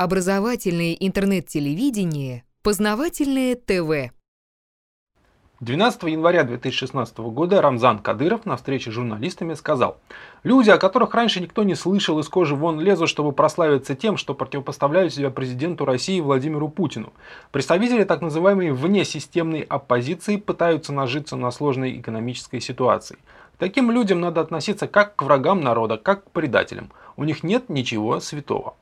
Образовательное интернет-телевидение «Познавательное ТВ». 12 января 2016 года Рамзан Кадыров на встрече с журналистами сказал: «Люди, о которых раньше никто не слышал, из кожи вон лезут, чтобы прославиться тем, что противопоставляют себя президенту России Владимиру Путину. Представители так называемой внесистемной оппозиции пытаются нажиться на сложной экономической ситуации. К таким людям надо относиться как к врагам народа, как к предателям. У них нет ничего святого.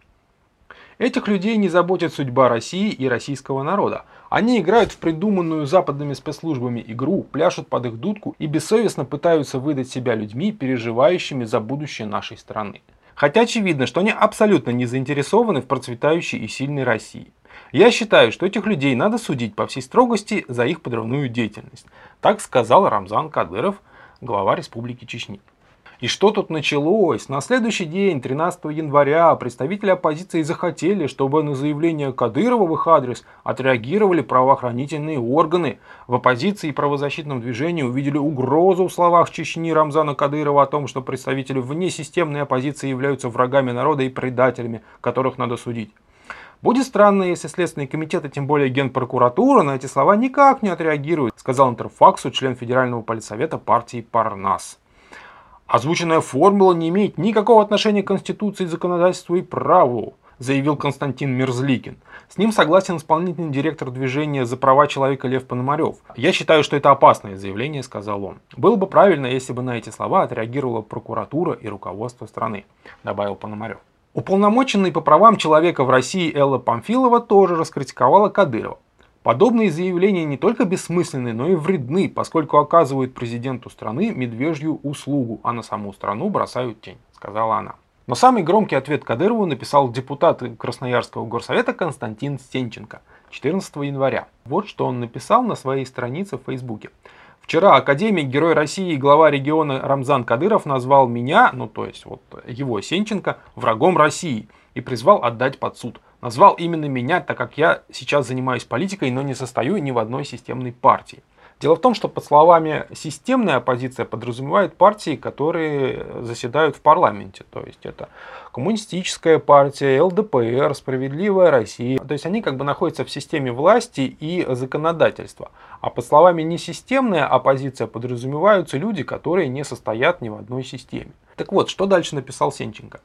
Этих людей не заботит судьба России и российского народа. Они играют в придуманную западными спецслужбами игру, пляшут под их дудку и бессовестно пытаются выдать себя людьми, переживающими за будущее нашей страны. Хотя очевидно, что они абсолютно не заинтересованы в процветающей и сильной России. Я считаю, что этих людей надо судить по всей строгости за их подрывную деятельность», — так сказал Рамзан Кадыров, глава Республики Чечня. И что тут началось? На следующий день, 13 января, представители оппозиции захотели, чтобы на заявление Кадырова в их адрес отреагировали правоохранительные органы. В оппозиции и правозащитном движении увидели угрозу в словах Чечни Рамзана Кадырова о том, что представители внесистемной оппозиции являются врагами народа и предателями, которых надо судить. «Будет странно, если Следственный комитет, и тем более Генпрокуратура, на эти слова никак не отреагирует», — сказал Интерфаксу член Федерального политсовета партии Парнас. «Озвученная формула не имеет никакого отношения к Конституции, законодательству и праву», — заявил Константин Мерзликин. С ним согласен исполнительный директор движения «За права человека» Лев Пономарёв. «Я считаю, что это опасное заявление», — сказал он. «Было бы правильно, если бы на эти слова отреагировала прокуратура и руководство страны», — добавил Пономарёв. Уполномоченный по правам человека в России Элла Памфилова тоже раскритиковала Кадырова. «Подобные заявления не только бессмысленны, но и вредны, поскольку оказывают президенту страны медвежью услугу, а на саму страну бросают тень», — сказала она. Но самый громкий ответ Кадырову написал депутат Красноярского горсовета Константин Сенченко 14 января. Вот что он написал на своей странице в Фейсбуке. «Вчера академик, герой России и глава региона Рамзан Кадыров назвал меня, его Сенченко, врагом России и призвал отдать под суд. Назвал именно меня, так как я сейчас занимаюсь политикой, но не состою ни в одной системной партии». Дело в том, что под словами «системная оппозиция» подразумевает партии, которые заседают в парламенте. То есть это Коммунистическая партия, ЛДПР, Справедливая Россия. То есть они как бы находятся в системе власти и законодательства. А под словами «несистемная оппозиция» подразумеваются люди, которые не состоят ни в одной системе. Так вот, что дальше написал Сенченко.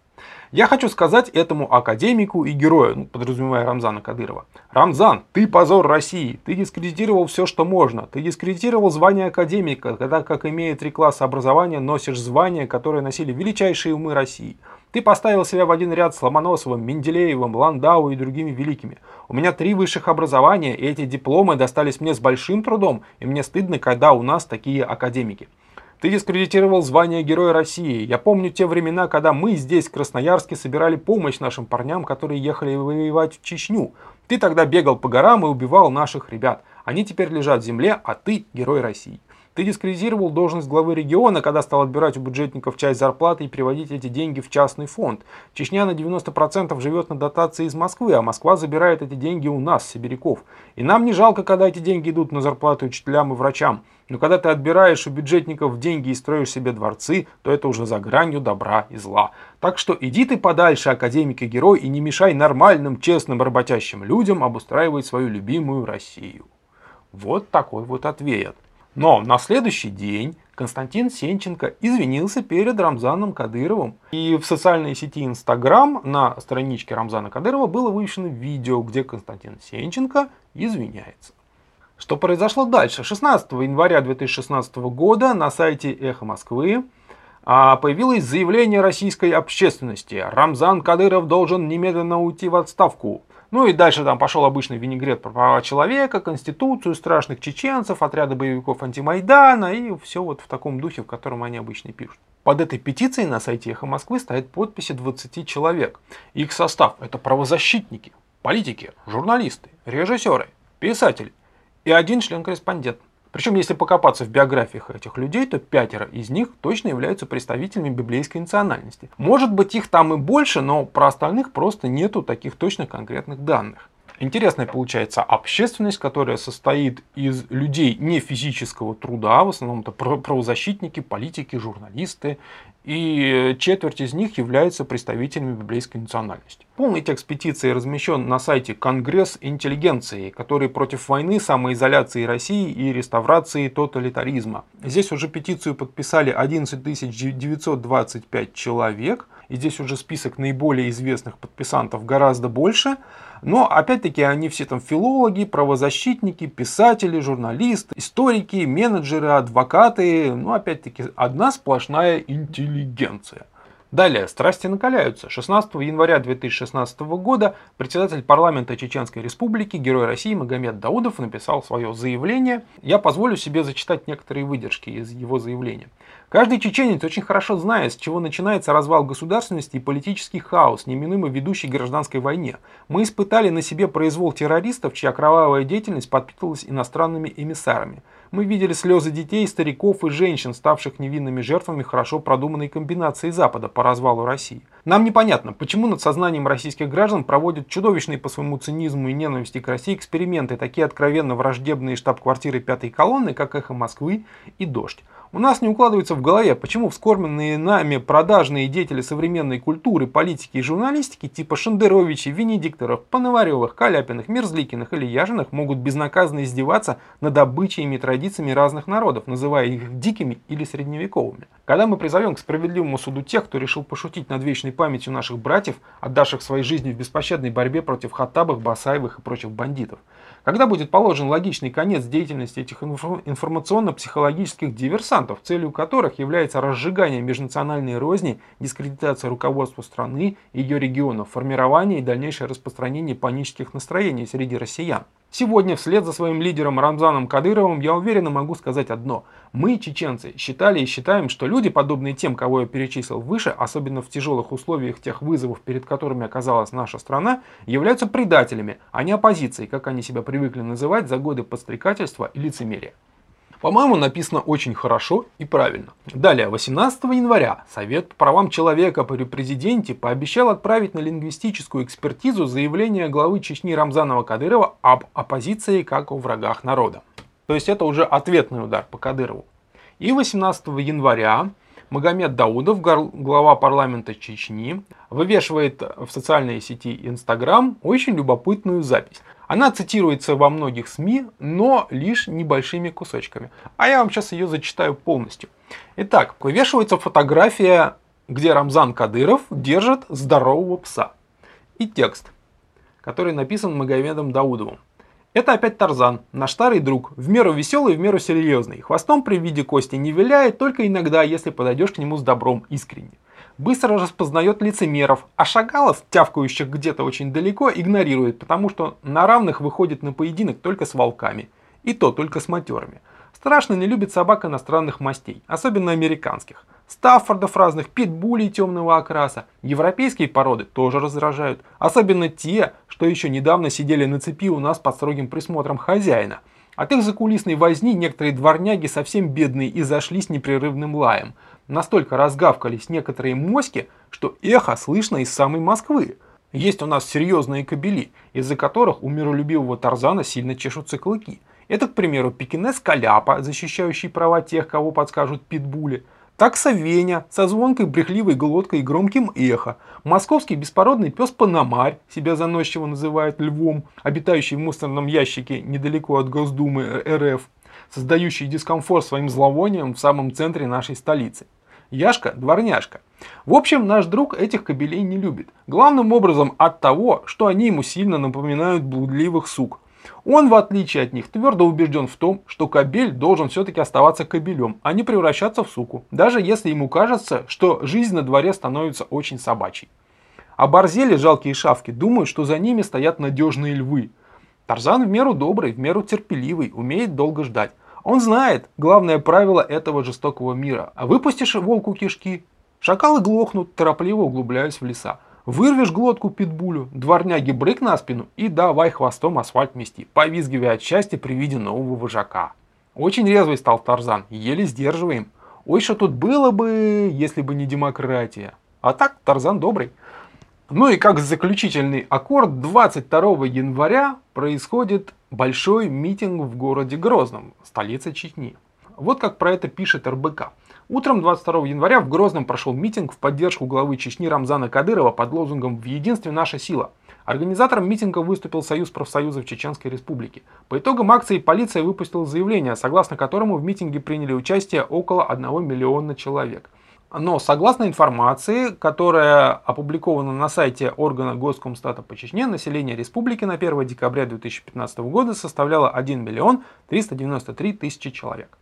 «Я хочу сказать этому академику и герою», подразумевая Рамзана Кадырова: «Рамзан, ты позор России, ты дискредитировал все, что можно, ты дискредитировал звание академика, когда, как имея три класса образования, носишь звание, которое носили величайшие умы России. Ты поставил себя в один ряд с Ломоносовым, Менделеевым, Ландау и другими великими. У меня три высших образования, и эти дипломы достались мне с большим трудом, и мне стыдно, когда у нас такие академики. Ты дискредитировал звание Героя России. Я помню те времена, когда мы здесь, в Красноярске, собирали помощь нашим парням, которые ехали воевать в Чечню. Ты тогда бегал по горам и убивал наших ребят. Они теперь лежат в земле, а ты Герой России. Ты дискредитировал должность главы региона, когда стал отбирать у бюджетников часть зарплаты и переводить эти деньги в частный фонд. Чечня на 90% живет на дотации из Москвы, а Москва забирает эти деньги у нас, сибиряков. И нам не жалко, когда эти деньги идут на зарплаты учителям и врачам. Но когда ты отбираешь у бюджетников деньги и строишь себе дворцы, то это уже за гранью добра и зла. Так что иди ты подальше, академик и герой, и не мешай нормальным, честным, работящим людям обустраивать свою любимую Россию». Вот такой вот ответ. Но на следующий день Константин Сенченко извинился перед Рамзаном Кадыровым. И в социальной сети Instagram на страничке Рамзана Кадырова было вывешено видео, где Константин Сенченко извиняется. Что произошло дальше? 16 января 2016 года на сайте «Эхо Москвы» появилось заявление российской общественности: «Рамзан Кадыров должен немедленно уйти в отставку». Ну и дальше там пошел обычный винегрет про права человека, конституцию, страшных чеченцев, отряды боевиков антимайдана и все вот в таком духе, в котором они обычно пишут. Под этой петицией на сайте «Эхо Москвы» стоят подписи 20 человек. Их состав — это правозащитники, политики, журналисты, режиссеры, писатели и один член-корреспондент. Причем, если покопаться в биографиях этих людей, то 5 из них точно являются представителями библейской национальности. Может быть, их там и больше, но про остальных просто нету таких точно конкретных данных. Интересная получается общественность, которая состоит из людей не физического труда, в основном это правозащитники, политики, журналисты, и четверть из них являются представителями библейской национальности. Полный текст петиции размещен на сайте Конгресс интеллигенции, который против войны, самоизоляции России и реставрации тоталитаризма. Здесь уже петицию подписали 11 925 человек, и здесь уже список наиболее известных подписантов гораздо больше. Но опять-таки они все там филологи, правозащитники, писатели, журналисты, историки, менеджеры, адвокаты. Ну опять-таки одна сплошная интеллигенция. Далее, страсти накаляются. 16 января 2016 года председатель парламента Чеченской Республики, Герой России Магомед Даудов написал свое заявление. Я позволю себе зачитать некоторые выдержки из его заявления. Каждый чеченец очень хорошо знает, с чего начинается развал государственности и политический хаос, неминуемо ведущий к гражданской войне. Мы испытали на себе произвол террористов, чья кровавая деятельность подпитывалась иностранными эмиссарами. Мы видели слезы детей, стариков и женщин, ставших невинными жертвами хорошо продуманной комбинации Запада по развалу России. Нам непонятно, почему над сознанием российских граждан проводят чудовищные по своему цинизму и ненависти к России эксперименты, такие откровенно враждебные штаб-квартиры пятой колонны, как «Эхо Москвы» и «Дождь». У нас не укладывается в голове, почему вскормленные нами продажные деятели современной культуры, политики и журналистики типа Шендеровичей, Венедикторов, Пономарёвых, Каляпиных, Мерзликиных или Яжиных могут безнаказанно издеваться над обычаями и традициями разных народов, называя их дикими или средневековыми. Когда мы призовем к справедливому суду тех, кто решил пошутить над вечной памятью наших братьев, отдавших свои жизни в беспощадной борьбе против Хаттабов, Басаевых и прочих бандитов. Когда будет положен логичный конец деятельности этих информационно-психологических диверсантов, целью которых является разжигание межнациональной розни, дискредитация руководства страны, ее регионов, формирование и дальнейшее распространение панических настроений среди россиян? Сегодня, вслед за своим лидером Рамзаном Кадыровым, я уверенно могу сказать одно. Мы, чеченцы, считали и считаем, что люди, подобные тем, кого я перечислил выше, особенно в тяжелых условиях тех вызовов, перед которыми оказалась наша страна, являются предателями, а не оппозицией, как они себя привыкли называть за годы подстрекательства и лицемерия. По-моему, написано очень хорошо и правильно. Далее, 18 января Совет по правам человека при президенте пообещал отправить на лингвистическую экспертизу заявление главы Чечни Рамзана Кадырова об оппозиции как о врагах народа. То есть это уже ответный удар по Кадырову. И 18 января Магомед Даудов, глава парламента Чечни, вывешивает в социальной сети Instagram очень любопытную запись. Она цитируется во многих СМИ, но лишь небольшими кусочками. А я вам сейчас ее зачитаю полностью. Итак, вывешивается фотография, где Рамзан Кадыров держит здорового пса. И текст, который написан Магомедом Даудовым. Это опять Тарзан, наш старый друг, в меру веселый, в меру серьезный. Хвостом при виде кости не виляет, только иногда, если подойдешь к нему с добром искренне. Быстро распознает лицемеров, а шагалов, тявкающих где-то очень далеко, игнорирует, потому что на равных выходит на поединок только с волками. И то только с матерыми. Страшно не любит собак иностранных мастей, особенно американских. Стаффордов разных, питбулей темного окраса. Европейские породы тоже раздражают. Особенно те, что еще недавно сидели на цепи у нас под строгим присмотром хозяина. От их закулисной возни некоторые дворняги совсем бедные и зашлись непрерывным лаем. Настолько разгавкались некоторые моськи, что эхо слышно из самой Москвы. Есть у нас серьезные кобели, из-за которых у миролюбивого Тарзана сильно чешутся клыки. Это, к примеру, пекинес Каляпа, защищающий права тех, кого подскажут питбули. Такса Веня со звонкой брехливой глоткой и громким эхо. Московский беспородный пес Пономарь, себя заносчиво называют львом, обитающий в мусорном ящике недалеко от Госдумы РФ, создающий дискомфорт своим зловонием в самом центре нашей столицы. Яшка – дворняжка. В общем, наш друг этих кобелей не любит. Главным образом от того, что они ему сильно напоминают блудливых сук. Он, в отличие от них, твердо убежден в том, что кобель должен все-таки оставаться кобелем, а не превращаться в суку, даже если ему кажется, что жизнь на дворе становится очень собачьей. Оборзели жалкие шавки, думают, что за ними стоят надежные львы. Тарзан в меру добрый, в меру терпеливый, умеет долго ждать. Он знает главное правило этого жестокого мира. А выпустишь волку кишки, шакалы глохнут, торопливо углубляясь в леса. Вырвешь глотку питбулю, дворняги брык на спину и давай хвостом асфальт мести, повизгивая от счастья при виде нового вожака. Очень резвый стал Тарзан, еле сдерживаем. Ой, что тут было бы, если бы не демократия. А так, Тарзан добрый. Ну и как заключительный аккорд, 22 января происходит большой митинг в городе Грозном, столице Чечни. Вот как про это пишет РБК. Утром 22 января в Грозном прошел митинг в поддержку главы Чечни Рамзана Кадырова под лозунгом «В единстве наша сила». Организатором митинга выступил Союз профсоюзов Чеченской Республики. По итогам акции полиция выпустила заявление, согласно которому в митинге приняли участие около 1 миллиона человек. Но согласно информации, которая опубликована на сайте органа Госкомстата по Чечне, население республики на 1 декабря 2015 года составляло 1 миллион 393 тысячи человек.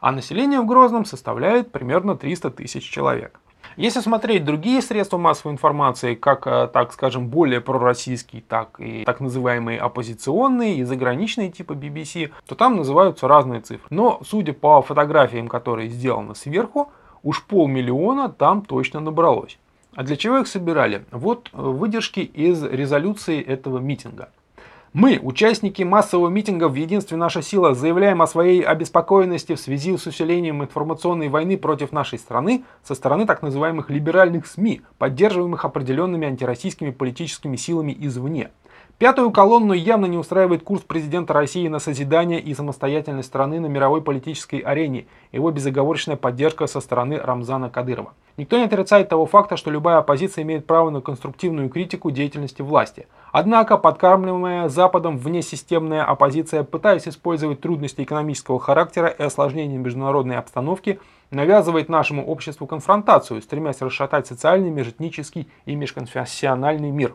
А население в Грозном составляет примерно 300 тысяч человек. Если смотреть другие средства массовой информации, как, так скажем, более пророссийские, так и так называемые оппозиционные и заграничные типа BBC, то там называются разные цифры. Но судя по фотографиям, которые сделаны сверху, уж 500 000 там точно набралось. А для чего их собирали? Вот выдержки из резолюции этого митинга. Мы, участники массового митинга «В единстве наша сила», заявляем о своей обеспокоенности в связи с усилением информационной войны против нашей страны со стороны так называемых либеральных СМИ, поддерживаемых определенными антироссийскими политическими силами извне. Пятую колонну явно не устраивает курс президента России на созидание и самостоятельность страны на мировой политической арене, его безоговорочная поддержка со стороны Рамзана Кадырова. Никто не отрицает того факта, что любая оппозиция имеет право на конструктивную критику деятельности власти. Однако, подкармливаемая Западом внесистемная оппозиция, пытаясь использовать трудности экономического характера и осложнение международной обстановки, навязывает нашему обществу конфронтацию, стремясь расшатать социальный, межэтнический и межконфессиональный мир.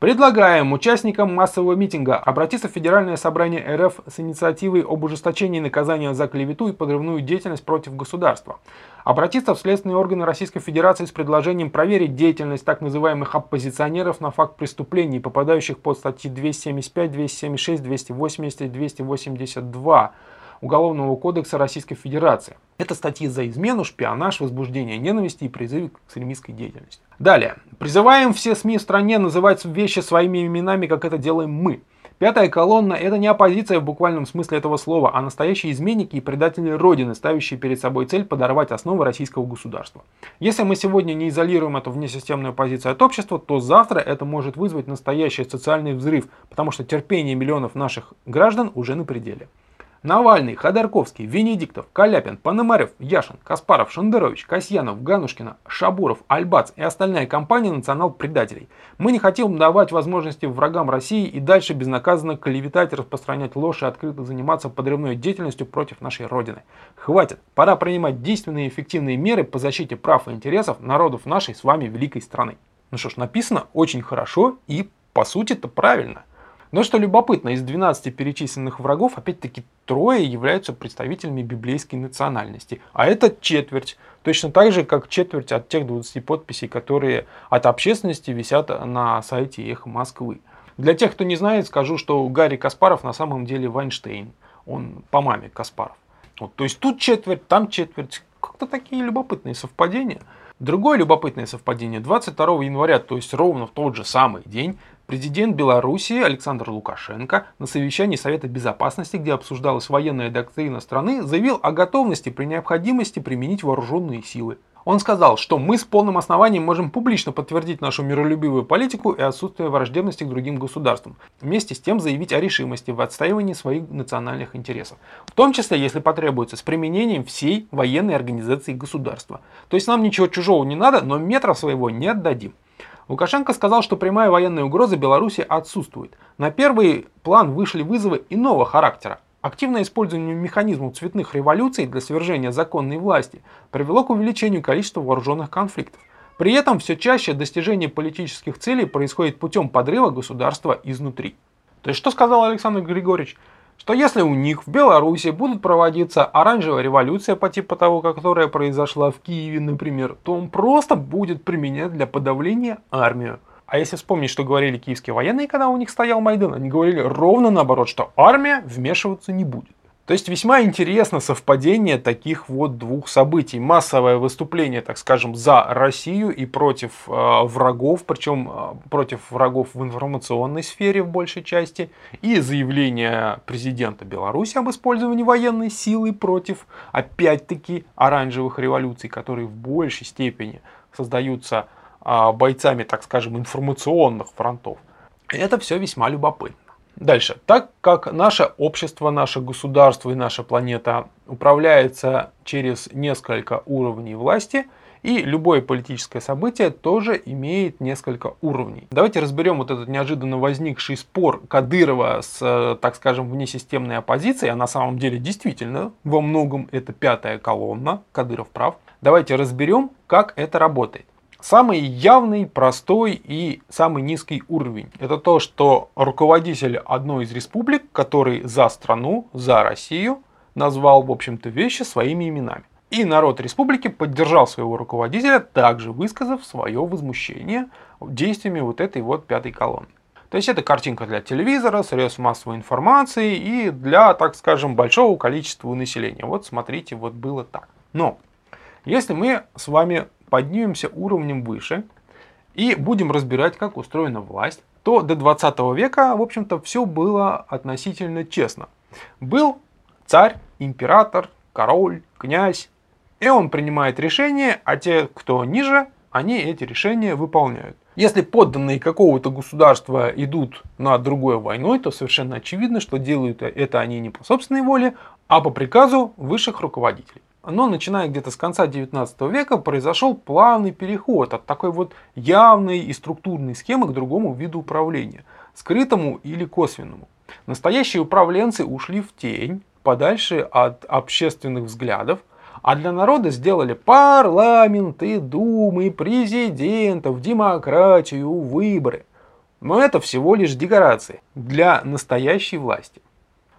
Предлагаем участникам массового митинга обратиться в Федеральное собрание РФ с инициативой об ужесточении наказания за клевету и подрывную деятельность против государства. Обратиться в следственные органы Российской Федерации с предложением проверить деятельность так называемых оппозиционеров на факт преступлений, попадающих под статьи 275, 276, 280, 282 Уголовного кодекса Российской Федерации. Это статьи за измену, шпионаж, возбуждение ненависти и призывы к экстремистской деятельности. Далее. Призываем все СМИ в стране называть вещи своими именами, как это делаем мы. Пятая колонна – это не оппозиция в буквальном смысле этого слова, а настоящие изменники и предатели Родины, ставящие перед собой цель подорвать основы российского государства. Если мы сегодня не изолируем эту внесистемную оппозицию от общества, то завтра это может вызвать настоящий социальный взрыв, потому что терпение миллионов наших граждан уже на пределе. Навальный, Ходорковский, Венедиктов, Каляпин, Пономарёв, Яшин, Каспаров, Шендерович, Касьянов, Ганушкина, Шабуров, Альбац и остальная компания национал-предателей. Мы не хотим давать возможности врагам России и дальше безнаказанно клеветать, распространять ложь и открыто заниматься подрывной деятельностью против нашей Родины. Хватит, пора принимать действенные и эффективные меры по защите прав и интересов народов нашей с вами великой страны. Ну что ж, написано очень хорошо и по сути-то правильно. Но что любопытно, из 12 перечисленных врагов, опять-таки, трое являются представителями библейской национальности. А это четверть. Точно так же, как четверть от тех 20 подписей, которые от общественности висят на сайте Эхо Москвы. Для тех, кто не знает, скажу, что Гарри Каспаров на самом деле Вайнштейн. Он по маме Каспаров. Вот, то есть тут четверть, там четверть. Как-то такие любопытные совпадения. Другое любопытное совпадение. 22 января, то есть ровно в тот же самый день, президент Беларуси Александр Лукашенко на совещании Совета безопасности, где обсуждалась военная доктрина страны, заявил о готовности при необходимости применить вооруженные силы. Он сказал, что мы с полным основанием можем публично подтвердить нашу миролюбивую политику и отсутствие враждебности к другим государствам, вместе с тем заявить о решимости в отстаивании своих национальных интересов, в том числе, если потребуется, с применением всей военной организации государства. То есть нам ничего чужого не надо, но метра своего не отдадим. Лукашенко сказал, что прямая военная угроза Беларуси отсутствует. На первый план вышли вызовы иного характера. Активное использование механизмов цветных революций для свержения законной власти привело к увеличению количества вооруженных конфликтов. При этом все чаще достижение политических целей происходит путем подрыва государства изнутри. То есть что сказал Александр Григорьевич? Что если у них в Беларуси будут проводиться оранжевая революция по типу того, которая произошла в Киеве, например, то он просто будет применять для подавления армию. А если вспомнить, что говорили киевские военные, когда у них стоял Майдан, они говорили ровно наоборот, что армия вмешиваться не будет. То есть весьма интересно совпадение таких вот двух событий. Массовое выступление, так скажем, за Россию и против врагов, причем против врагов в информационной сфере в большей части, и заявление президента Беларуси об использовании военной силы против, опять-таки, оранжевых революций, которые в большей степени создаются бойцами, так скажем, информационных фронтов. Это все весьма любопытно. Дальше. Так как наше общество, наше государство и наша планета управляется через несколько уровней власти, и любое политическое событие тоже имеет несколько уровней. Давайте разберем вот этот неожиданно возникший спор Кадырова с, так скажем, внесистемной оппозицией, а на самом деле действительно во многом это пятая колонна, Кадыров прав. Давайте разберем, как это работает. Самый явный, простой и самый низкий уровень – это то, что руководитель одной из республик, который за страну, за Россию, назвал, в общем-то, вещи своими именами. И народ республики поддержал своего руководителя, также высказав свое возмущение действиями вот этой вот пятой колонны. То есть это картинка для телевизора, средств массовой информации и для, так скажем, большого количества населения. Вот смотрите, вот было так. Но если мы с вами поднимемся уровнем выше и будем разбирать, как устроена власть, то до 20 века, в общем-то, все было относительно честно. Был царь, император, король, князь. И он принимает решения, а те, кто ниже, они эти решения выполняют. Если подданные какого-то государства идут на другой войной, то совершенно очевидно, что делают это они не по собственной воле, а по приказу высших руководителей. Но начиная где-то с конца 19 века произошел плавный переход от такой вот явной и структурной схемы к другому виду управления, скрытому или косвенному. Настоящие управленцы ушли в тень, подальше от общественных взглядов, а для народа сделали парламенты, думы, президентов, демократию, выборы. Но это всего лишь декорации для настоящей власти.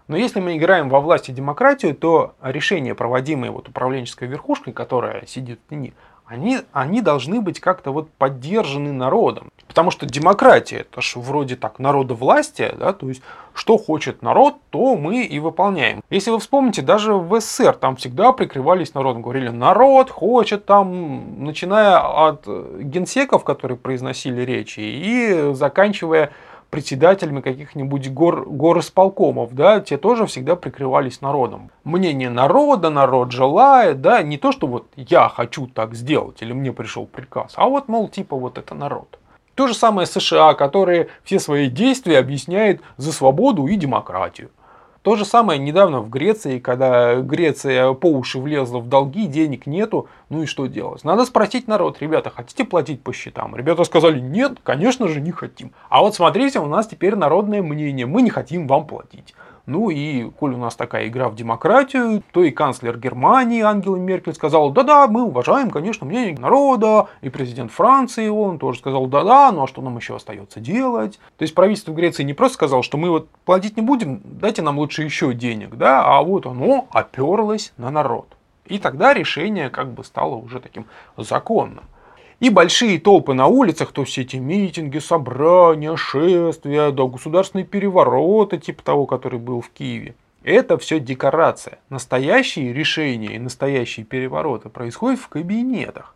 Но если мы играем во власть и демократию, то решения, проводимые вот управленческой верхушкой, которая сидит в тени, они должны быть как-то вот поддержаны народом. Потому что демократия, это же вроде так народовластие, да, то есть что хочет народ, то мы и выполняем. Если вы вспомните, даже в СССР там всегда прикрывались народом, говорили, народ хочет там, начиная от генсеков, которые произносили речи, и заканчивая председателями каких-нибудь горосполкомов, да, те тоже всегда прикрывались народом. Мнение народа, народ желает, да, не то, что вот я хочу так сделать или мне пришел приказ, а вот, мол, типа вот это народ. То же самое США, которые все свои действия объясняют за свободу и демократию. То же самое недавно в Греции, когда Греция по уши влезла в долги, денег нету, ну и что делать? Надо спросить народ, ребята, хотите платить по счетам? Ребята сказали, нет, конечно же не хотим. А вот смотрите, у нас теперь народное мнение, мы не хотим вам платить. Ну и, коль у нас такая игра в демократию, то и канцлер Германии Ангела Меркель сказала, да-да, мы уважаем, конечно, мнение народа, и президент Франции, он тоже сказал, да-да, ну а что нам еще остается делать? То есть правительство Греции не просто сказало, что мы вот платить не будем, дайте нам лучше еще денег, да, а вот оно оперлось на народ. И тогда решение как бы стало уже таким законным. И большие толпы на улицах, то все эти митинги, собрания, шествия, да, государственные перевороты, типа того, который был в Киеве. Это все декорация. Настоящие решения и настоящие перевороты происходят в кабинетах.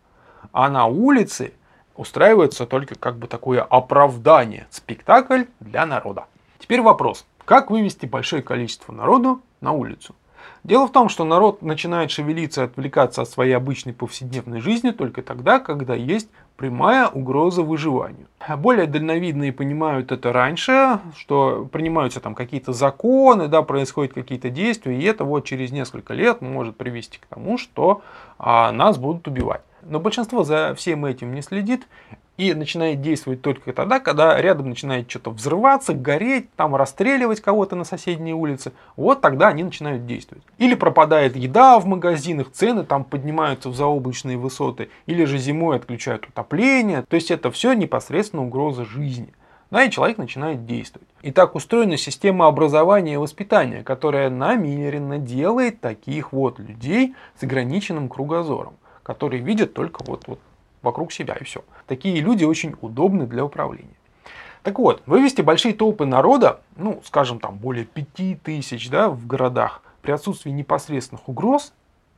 А на улице устраивается только как бы такое оправдание. Спектакль для народа. Теперь вопрос. Как вывести большое количество народу на улицу? Дело в том, что народ начинает шевелиться и отвлекаться от своей обычной повседневной жизни только тогда, когда есть прямая угроза выживанию. Более дальновидные понимают это раньше, что принимаются там какие-то законы, да, происходят какие-то действия, и это вот через несколько лет может привести к тому, что нас будут убивать. Но большинство за всем этим не следит и начинает действовать только тогда, когда рядом начинает что-то взрываться, гореть, там расстреливать кого-то на соседней улице. Вот тогда они начинают действовать. Или пропадает еда в магазинах, цены там поднимаются в заоблачные высоты, или же зимой отключают отопление. То есть это все непосредственно угроза жизни. Да, и человек начинает действовать. И так устроена система образования и воспитания, которая намеренно делает таких вот людей с ограниченным кругозором, которые видят только вот вокруг себя и все. Такие люди очень удобны для управления. Так вот, вывести большие толпы народа, ну, скажем, там более 5000, да, в городах, при отсутствии непосредственных угроз,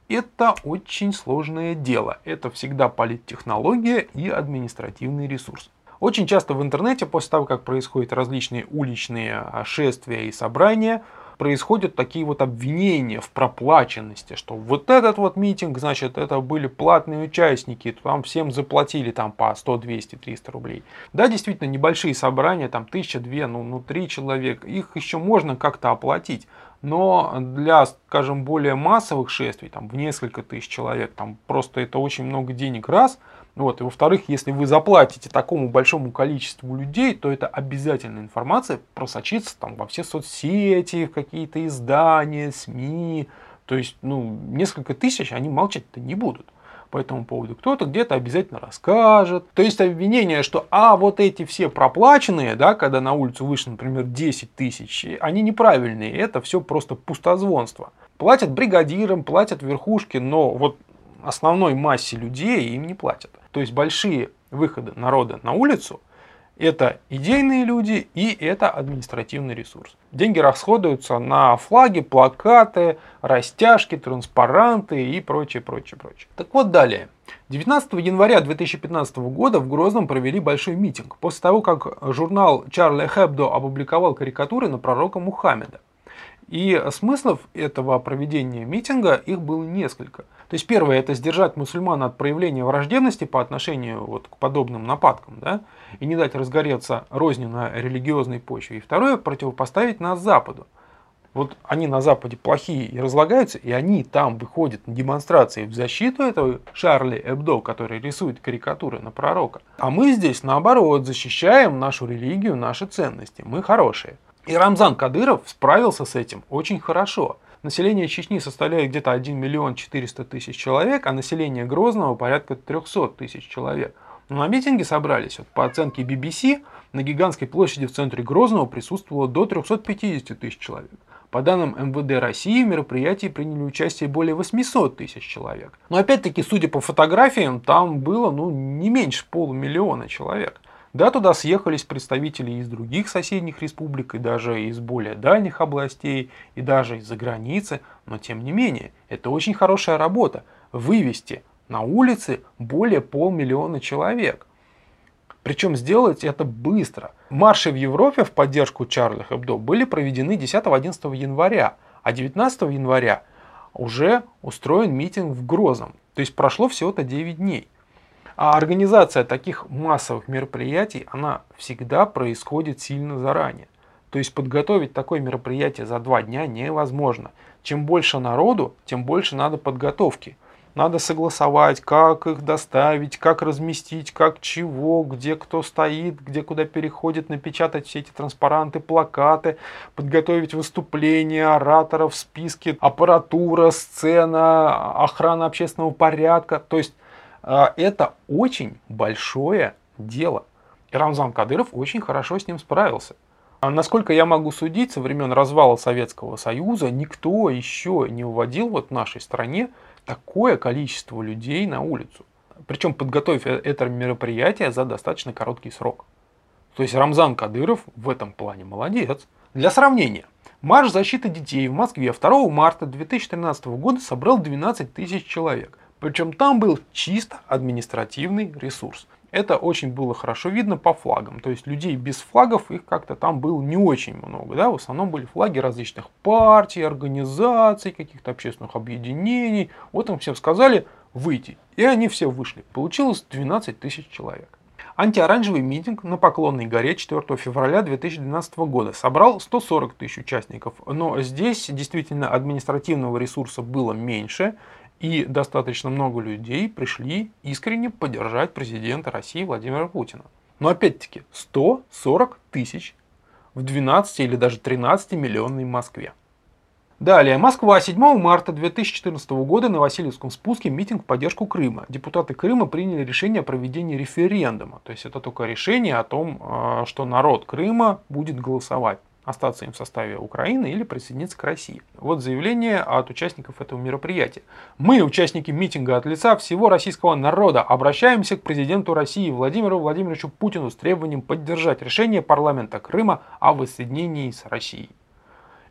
это очень сложное дело. Это всегда политтехнология и административный ресурс. Очень часто в интернете, после того, как происходят различные уличные шествия и собрания, происходят такие вот обвинения в проплаченности, что вот этот вот митинг, значит, это были платные участники, там всем заплатили там по 100, 200, 300 рублей. Да, действительно, небольшие собрания, там 1000, 2000, ну 3 человека, их еще можно как-то оплатить. Но для, скажем, более массовых шествий, там в несколько тысяч человек, там просто это очень много денег, раз. Вот, и во-вторых, если вы заплатите такому большому количеству людей, то это обязательная информация просочится там во все соцсети, в какие-то издания, СМИ. То есть, ну, несколько тысяч они молчать-то не будут по этому поводу. Кто-то где-то обязательно расскажет. То есть обвинение, что вот эти все проплаченные, да, когда на улицу вышли, например, 10 тысяч, они неправильные, это все просто пустозвонство. Платят бригадирам, платят верхушке, но вот основной массе людей им не платят. То есть большие выходы народа на улицу — это идейные люди и это административный ресурс. Деньги расходуются на флаги, плакаты, растяжки, транспаранты и прочее, прочее, прочее. Так вот, далее. 19 января 2015 года в Грозном провели большой митинг, после того, как журнал Шарли Эбдо опубликовал карикатуры на пророка Мухаммеда. И смыслов этого проведения митинга их было несколько. То есть первое — это сдержать мусульман от проявления враждебности по отношению вот к подобным нападкам, да, и не дать разгореться розни на религиозной почве. И второе — противопоставить нас Западу. Вот они на Западе плохие и разлагаются, и они там выходят на демонстрации в защиту этого Шарли Эбдо, который рисует карикатуры на пророка. А мы здесь, наоборот, защищаем нашу религию, наши ценности. Мы хорошие. И Рамзан Кадыров справился с этим очень хорошо. Население Чечни составляет где-то 1 400 000 человек, а население Грозного порядка 300 000 человек. Но на митинге собрались, вот по оценке BBC, на гигантской площади в центре Грозного присутствовало до 350 000 человек. По данным МВД России, в мероприятии приняли участие более 800 000 человек. Но опять-таки, судя по фотографиям, там было ну, не меньше 500 000 человек. Да, туда съехались представители из других соседних республик, и даже из более дальних областей, и даже из-за границы. Но тем не менее, это очень хорошая работа — вывести на улицы более 500 000 человек. Причем сделать это быстро. Марши в Европе в поддержку Шарли Эбдо были проведены 10-11 января, а 19 января уже устроен митинг в Грозном. То есть прошло всего-то 9 дней. А организация таких массовых мероприятий, она всегда происходит сильно заранее. То есть подготовить такое мероприятие за 2 дня невозможно. Чем больше народу, тем больше надо подготовки. Надо согласовать, как их доставить, как разместить, как чего, где кто стоит, где куда переходит, напечатать все эти транспаранты, плакаты, подготовить выступления, ораторов, списки, аппаратура, сцена, охрана общественного порядка. То есть это очень большое дело. И Рамзан Кадыров очень хорошо с ним справился. Насколько я могу судить, со времен развала Советского Союза никто еще не выводил вот в нашей стране такое количество людей на улицу. Причем подготовив это мероприятие за достаточно короткий срок. То есть Рамзан Кадыров в этом плане молодец. Для сравнения, марш защиты детей в Москве 2 марта 2013 года собрал 12 000 человек. Причем там был чисто административный ресурс. Это очень было хорошо видно по флагам. То есть людей без флагов их как-то там было не очень много. Да? В основном были флаги различных партий, организаций, каких-то общественных объединений. Вот им всем сказали выйти. И они все вышли. Получилось 12 000 человек. Антиоранжевый митинг на Поклонной горе 4 февраля 2012 года собрал 140 000 участников. Но здесь действительно административного ресурса было меньше. И достаточно много людей пришли искренне поддержать президента России Владимира Путина. Но опять-таки 140 000 в 12 или даже 13-миллионной Москве. Далее, Москва. 7 марта 2014 года на Васильевском спуске митинг в поддержку Крыма. Депутаты Крыма приняли решение о проведении референдума. То есть это только решение о том, что народ Крыма будет голосовать, остаться им в составе Украины или присоединиться к России. Вот заявление от участников этого мероприятия. Мы, участники митинга, от лица всего российского народа, обращаемся к президенту России Владимиру Владимировичу Путину с требованием поддержать решение парламента Крыма о воссоединении с Россией.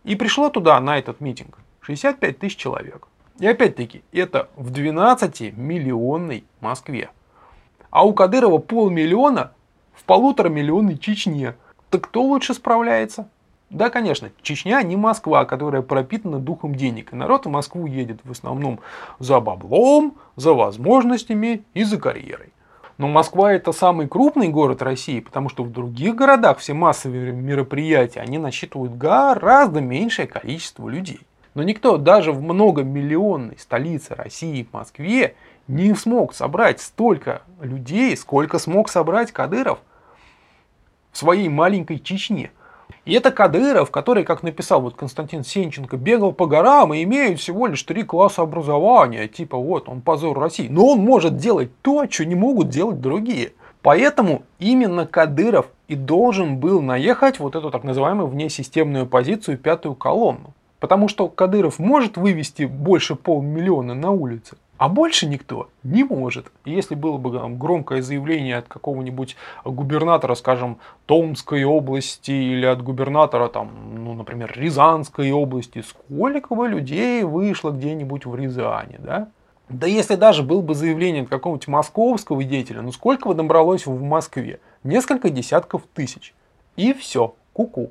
И пришло туда, на этот митинг, 65 000 человек. И опять-таки, это в 12-миллионной Москве. А у Кадырова 500 000 в 1,5-миллионной Чечне. Так кто лучше справляется? Да, конечно, Чечня не Москва, которая пропитана духом денег. И народ в Москву едет в основном за баблом, за возможностями и за карьерой. Но Москва — это самый крупный город России, потому что в других городах все массовые мероприятия, они насчитывают гораздо меньшее количество людей. Но никто даже в многомиллионной столице России, в Москве, не смог собрать столько людей, сколько смог собрать Кадыров в своей маленькой Чечне. И это Кадыров, который, как написал вот Константин Сенченко, бегал по горам и имеет всего лишь 3 класса образования. Типа вот, он позор России. Но он может делать то, что не могут делать другие. Поэтому именно Кадыров и должен был наехать вот эту так называемую внесистемную оппозицию, 5-ю колонну. Потому что Кадыров может вывести больше 500 000 на улицы, а больше никто не может. Если было бы там громкое заявление от какого-нибудь губернатора, скажем, Томской области или от губернатора, там, ну, например, Рязанской области, сколько бы людей вышло где-нибудь в Рязани, да? Да если даже было бы заявление от какого-нибудь московского деятеля, ну сколько бы набралось в Москве? Несколько десятков тысяч. И все, ку-ку.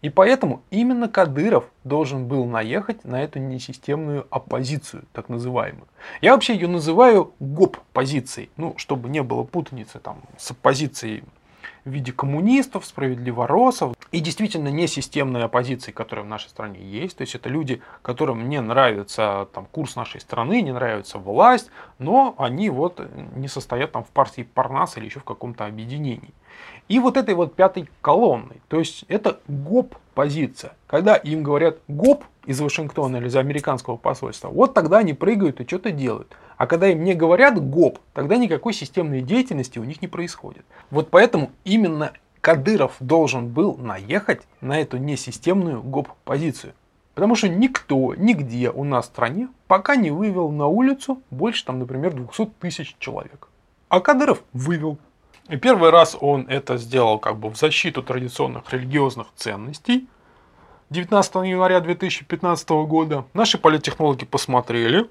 И поэтому именно Кадыров должен был наехать на эту несистемную оппозицию, так называемую. Я вообще ее называю гоп-позицией, ну, чтобы не было путаницы там, с оппозицией в виде коммунистов, справедливоросов. И действительно несистемной оппозицией, которая в нашей стране есть. То есть это люди, которым не нравится там, курс нашей страны, не нравится власть, но они вот не состоят там, в партии Парнас или еще в каком-то объединении. И вот этой вот 5-й колонной, то есть это гоп-позиция. Когда им говорят гоп из Вашингтона или из американского посольства, вот тогда они прыгают и что-то делают. А когда им не говорят гоп, тогда никакой системной деятельности у них не происходит. Вот поэтому именно Кадыров должен был наехать на эту несистемную гоп-позицию. Потому что никто, нигде у нас в стране пока не вывел на улицу больше, там, например, 200 000 человек. А Кадыров вывел. И первый раз он это сделал как бы в защиту традиционных религиозных ценностей. 19 января 2015 года наши политтехнологи посмотрели,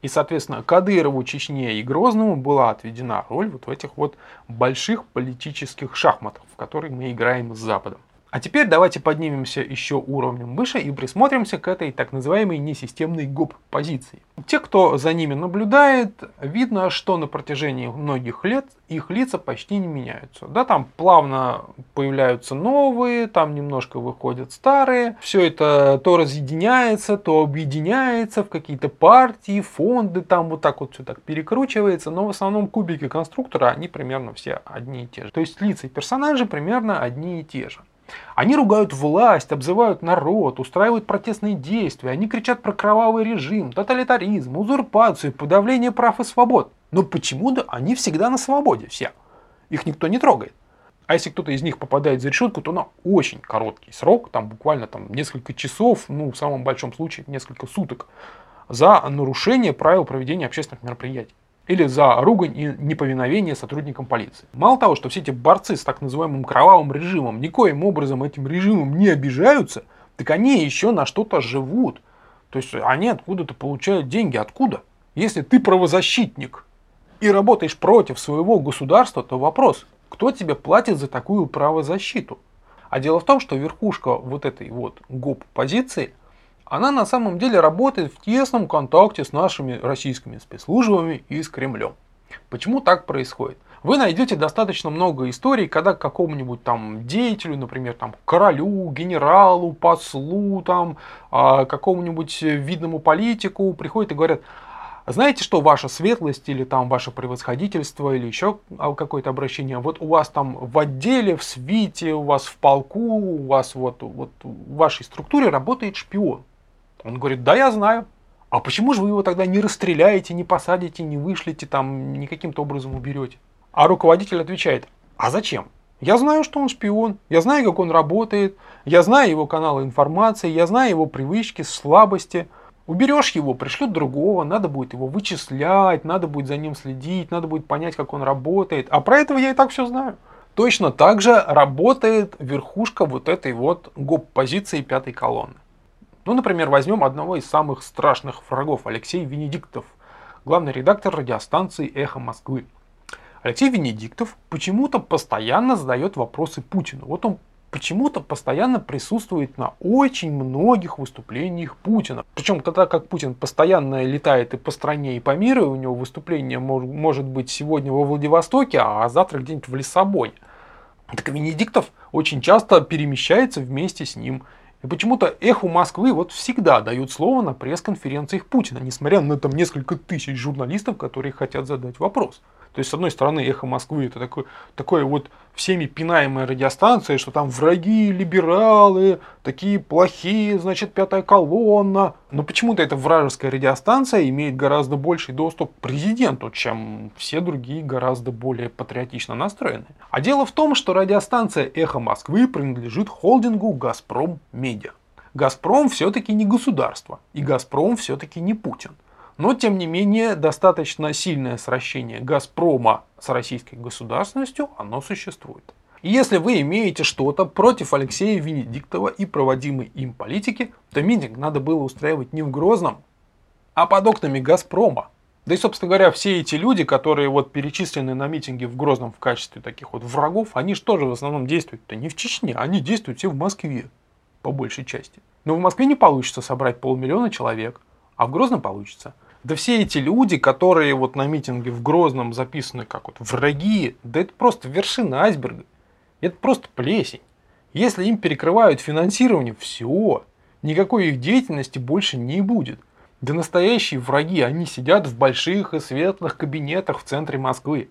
и, соответственно, Кадырову, Чечне и Грозному была отведена роль вот в этих вот больших политических шахматах, в которые мы играем с Западом. А теперь давайте поднимемся еще уровнем выше и присмотримся к этой так называемой несистемной гоп-позиции. Те, кто за ними наблюдает, видно, что на протяжении многих лет их лица почти не меняются. Да, там плавно появляются новые, там немножко выходят старые. Все это то разъединяется, то объединяется в какие-то партии, фонды, там вот так вот все так перекручивается. Но в основном кубики конструктора, они примерно все одни и те же. То есть лица и персонажи примерно одни и те же. Они ругают власть, обзывают народ, устраивают протестные действия, они кричат про кровавый режим, тоталитаризм, узурпацию, подавление прав и свобод. Но почему-то они всегда на свободе все. Их никто не трогает. А если кто-то из них попадает за решетку, то на очень короткий срок, там буквально там, несколько часов, ну в самом большом случае несколько суток, за нарушение правил проведения общественных мероприятий. Или за ругань и неповиновение сотрудникам полиции. Мало того, что все эти борцы с так называемым кровавым режимом никоим образом этим режимом не обижаются, так они еще на что-то живут. То есть они откуда-то получают деньги. Откуда? Если ты правозащитник и работаешь против своего государства, то вопрос, кто тебе платит за такую правозащиту? А дело в том, что верхушка вот этой вот гоп-позиции, она на самом деле работает в тесном контакте с нашими российскими спецслужбами и с Кремлем. Почему так происходит? Вы найдете достаточно много историй, когда какому-нибудь там деятелю, например, там, королю, генералу, послу, там, какому-нибудь видному политику приходят и говорят, знаете что, ваша светлость или там ваше превосходительство или еще какое-то обращение, вот у вас там в отделе, в свите, у вас в полку, у вас вот в вашей структуре работает шпион. Он говорит, да, я знаю. А почему же вы его тогда не расстреляете, не посадите, не вышлите, там, не каким-то образом уберете? А руководитель отвечает, а зачем? Я знаю, что он шпион, я знаю, как он работает, я знаю его каналы информации, я знаю его привычки, слабости. Уберешь его, пришлют другого, надо будет его вычислять, надо будет за ним следить, надо будет понять, как он работает. А про этого я и так все знаю. Точно так же работает верхушка вот этой вот гоп-позиции 5-й колонны. Ну, например, возьмем одного из самых страшных врагов, Алексей Венедиктов, главный редактор радиостанции «Эхо Москвы». Алексей Венедиктов почему-то постоянно задает вопросы Путину. Вот он почему-то постоянно присутствует на очень многих выступлениях Путина. Причем, тогда как Путин постоянно летает и по стране, и по миру, у него выступление может быть сегодня во Владивостоке, а завтра где-нибудь в Лиссабоне. Так Венедиктов очень часто перемещается вместе с ним. И почему-то Эху Москвы вот всегда дают слово на пресс-конференциях Путина, несмотря на там несколько тысяч журналистов, которые хотят задать вопрос. То есть, с одной стороны, Эхо Москвы — это такое вот всеми пинаемая радиостанция, что там враги, либералы, такие плохие, значит, пятая колонна. Но почему-то эта вражеская радиостанция имеет гораздо больший доступ к президенту, чем все другие гораздо более патриотично настроенные. А дело в том, что радиостанция Эхо Москвы принадлежит холдингу Газпром Медиа. Газпром все-таки не государство, и Газпром все-таки не Путин. Но, тем не менее, достаточно сильное сращение Газпрома с российской государственностью, оно существует. И если вы имеете что-то против Алексея Венедиктова и проводимой им политики, то митинг надо было устраивать не в Грозном, а под окнами Газпрома. Да и, собственно говоря, все эти люди, которые вот перечислены на митинге в Грозном в качестве таких вот врагов, они же тоже в основном действуют-то не в Чечне, они действуют все в Москве, по большей части. Но в Москве не получится собрать 500 000 человек, а в Грозном получится. Да все эти люди, которые вот на митинге в Грозном записаны как вот враги, да это просто вершина айсберга, это просто плесень. Если им перекрывают финансирование, все, никакой их деятельности больше не будет. Да настоящие враги, они сидят в больших и светлых кабинетах в центре Москвы.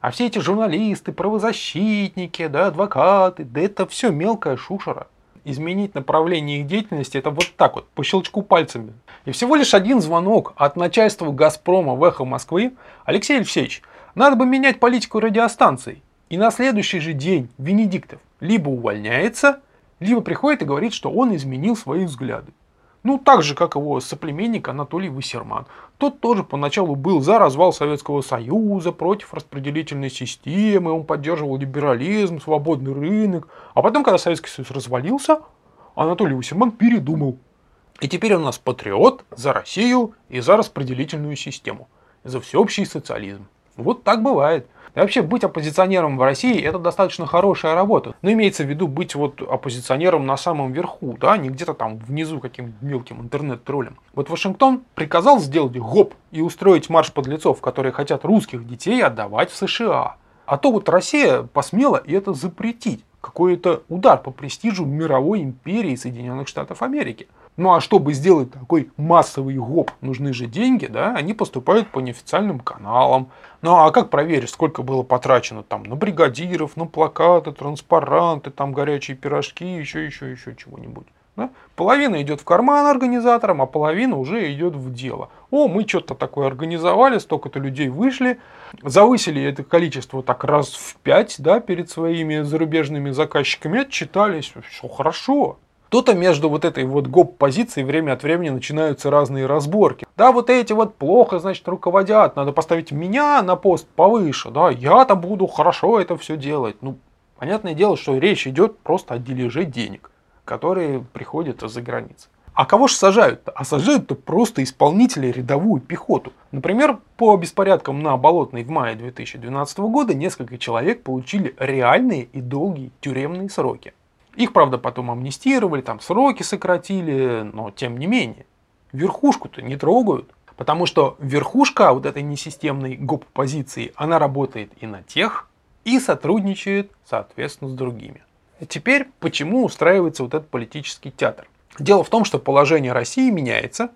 А все эти журналисты, правозащитники, да, адвокаты, да это все мелкая шушера. Изменить направление их деятельности — это вот так вот, по щелчку пальцами. И всего лишь один звонок от начальства Газпрома в Эхо Москвы: Алексей Алексеевич, надо бы менять политику радиостанций. И на следующий же день Венедиктов либо увольняется, либо приходит и говорит, что он изменил свои взгляды. Ну, так же, как его соплеменник Анатолий Вассерман. Тот тоже поначалу был за развал Советского Союза, против распределительной системы, он поддерживал либерализм, свободный рынок. А потом, когда Советский Союз развалился, Анатолий Вассерман передумал. И теперь у нас патриот за Россию и за распределительную систему, за всеобщий социализм. Вот так бывает. И вообще, быть оппозиционером в России — это достаточно хорошая работа. Но имеется в виду быть вот оппозиционером на самом верху, да, не где-то там внизу каким-то мелким интернет-троллем. Вот Вашингтон приказал сделать гоп и устроить марш подлецов, которые хотят русских детей отдавать в США. А то вот Россия посмела это запретить. Какой-то удар по престижу мировой империи Соединенных Штатов Америки. Ну а чтобы сделать такой массовый гоп, нужны же деньги, да, они поступают по неофициальным каналам. Ну а как проверишь, сколько было потрачено там на бригадиров, на плакаты, транспаранты, там горячие пирожки, еще чего-нибудь. Да? Половина идет в карман организаторам, а половина уже идет в дело. О, мы что-то такое организовали, столько-то людей вышли, завысили это количество так раз в 5, да, перед своими зарубежными заказчиками, отчитались, все хорошо. То-то между вот этой вот гоп-позицией время от времени начинаются разные разборки. Да, вот эти вот плохо, значит, руководят, надо поставить меня на пост повыше, да, я-то буду хорошо это все делать. Ну, понятное дело, что речь идет просто о дележе денег, которые приходят из-за границы. А кого же сажают-то? А сажают-то просто исполнителей, рядовую пехоту. Например, по беспорядкам на Болотной в мае 2012 года несколько человек получили реальные и долгие тюремные сроки. Их, правда, потом амнистировали, там сроки сократили, но тем не менее. Верхушку-то не трогают, потому что верхушка вот этой несистемной гоп-позиции, она работает и на тех, и сотрудничает, соответственно, с другими. Теперь, почему устраивается вот этот политический театр? Дело в том, что положение России меняется.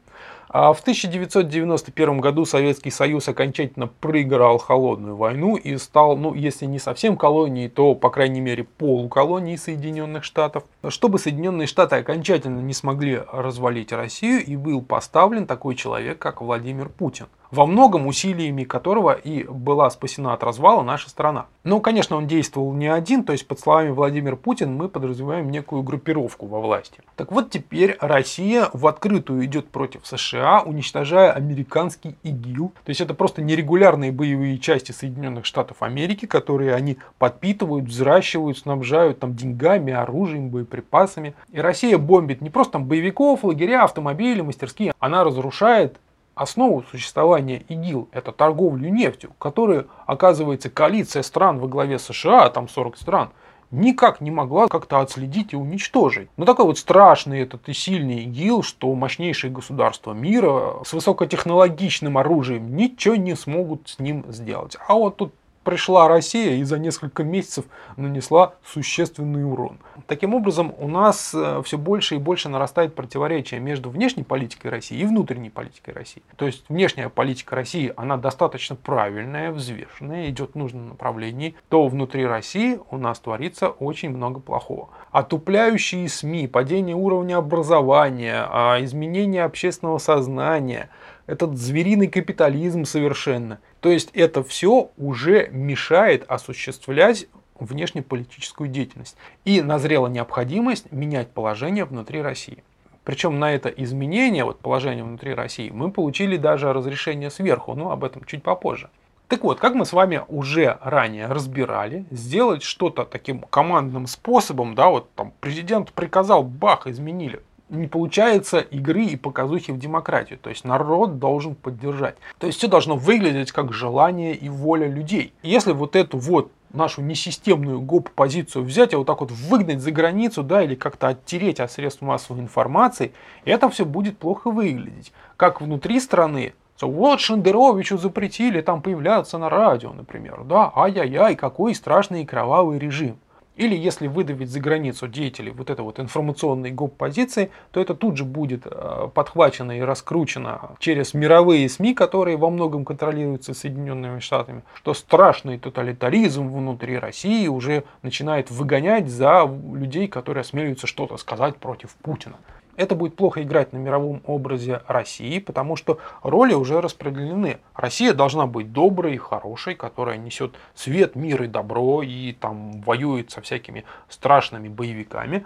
В 1991 году Советский Союз окончательно проиграл холодную войну и стал, ну, если не совсем колонией, то, по крайней мере, полуколонией Соединенных Штатов. Чтобы Соединенные Штаты окончательно не смогли развалить Россию, и был поставлен такой человек, как Владимир Путин, во многом усилиями которого и была спасена от развала наша страна. Но, конечно, он действовал не один, то есть под словами Владимир Путин мы подразумеваем некую группировку во власти. Так вот, теперь Россия в открытую идет против США, уничтожая американский ИГИЛ. То есть это просто нерегулярные боевые части Соединенных Штатов Америки, которые они подпитывают, взращивают, снабжают там деньгами, оружием, боеприпасами. И Россия бомбит не просто там боевиков, лагеря, автомобили, мастерские. Она разрушает основу существования ИГИЛ, это торговлю нефтью, которую, оказывается, коалиция стран во главе США, а там 40 стран, никак не могла как-то отследить и уничтожить. Но такой вот страшный этот и сильный ИГИЛ, что мощнейшие государства мира с высокотехнологичным оружием ничего не смогут с ним сделать. А вот тут пришла Россия и за несколько месяцев нанесла существенный урон. Таким образом, у нас все больше и больше нарастает противоречие между внешней политикой России и внутренней политикой России. То есть внешняя политика России, она достаточно правильная, взвешенная, идет в нужном направлении. То внутри России у нас творится очень много плохого. Отупляющие СМИ, падение уровня образования, изменение общественного сознания, этот звериный капитализм совершенно. То есть это все уже мешает осуществлять внешнеполитическую деятельность. И назрела необходимость менять положение внутри России. Причем на это изменение вот, положения внутри России мы получили даже разрешение сверху, но об этом чуть попозже. Так вот, как мы с вами уже ранее разбирали, сделать что-то таким командным способом, да, вот там президент приказал, бах, изменили. Не получается игры и показухи в демократию. То есть народ должен поддержать. То есть все должно выглядеть как желание и воля людей. И если вот эту вот нашу несистемную гоп-позицию взять и вот так вот выгнать за границу, да, или как-то оттереть от средств массовой информации, это все будет плохо выглядеть. Как внутри страны. Вот Шендеровичу запретили там появляться на радио, например. Да, ай-яй-яй, какой страшный и кровавый режим. Или если выдавить за границу деятелей вот этой вот информационной гоп-позиции, то это тут же будет подхвачено и раскручено через мировые СМИ, которые во многом контролируются Соединенными Штатами, что страшный тоталитаризм внутри России уже начинает выгонять за людей, которые осмеливаются что-то сказать против Путина. Это будет плохо играть на мировом образе России, потому что роли уже распределены. Россия должна быть доброй и хорошей, которая несет свет, мир и добро, и там воюет со всякими страшными боевиками.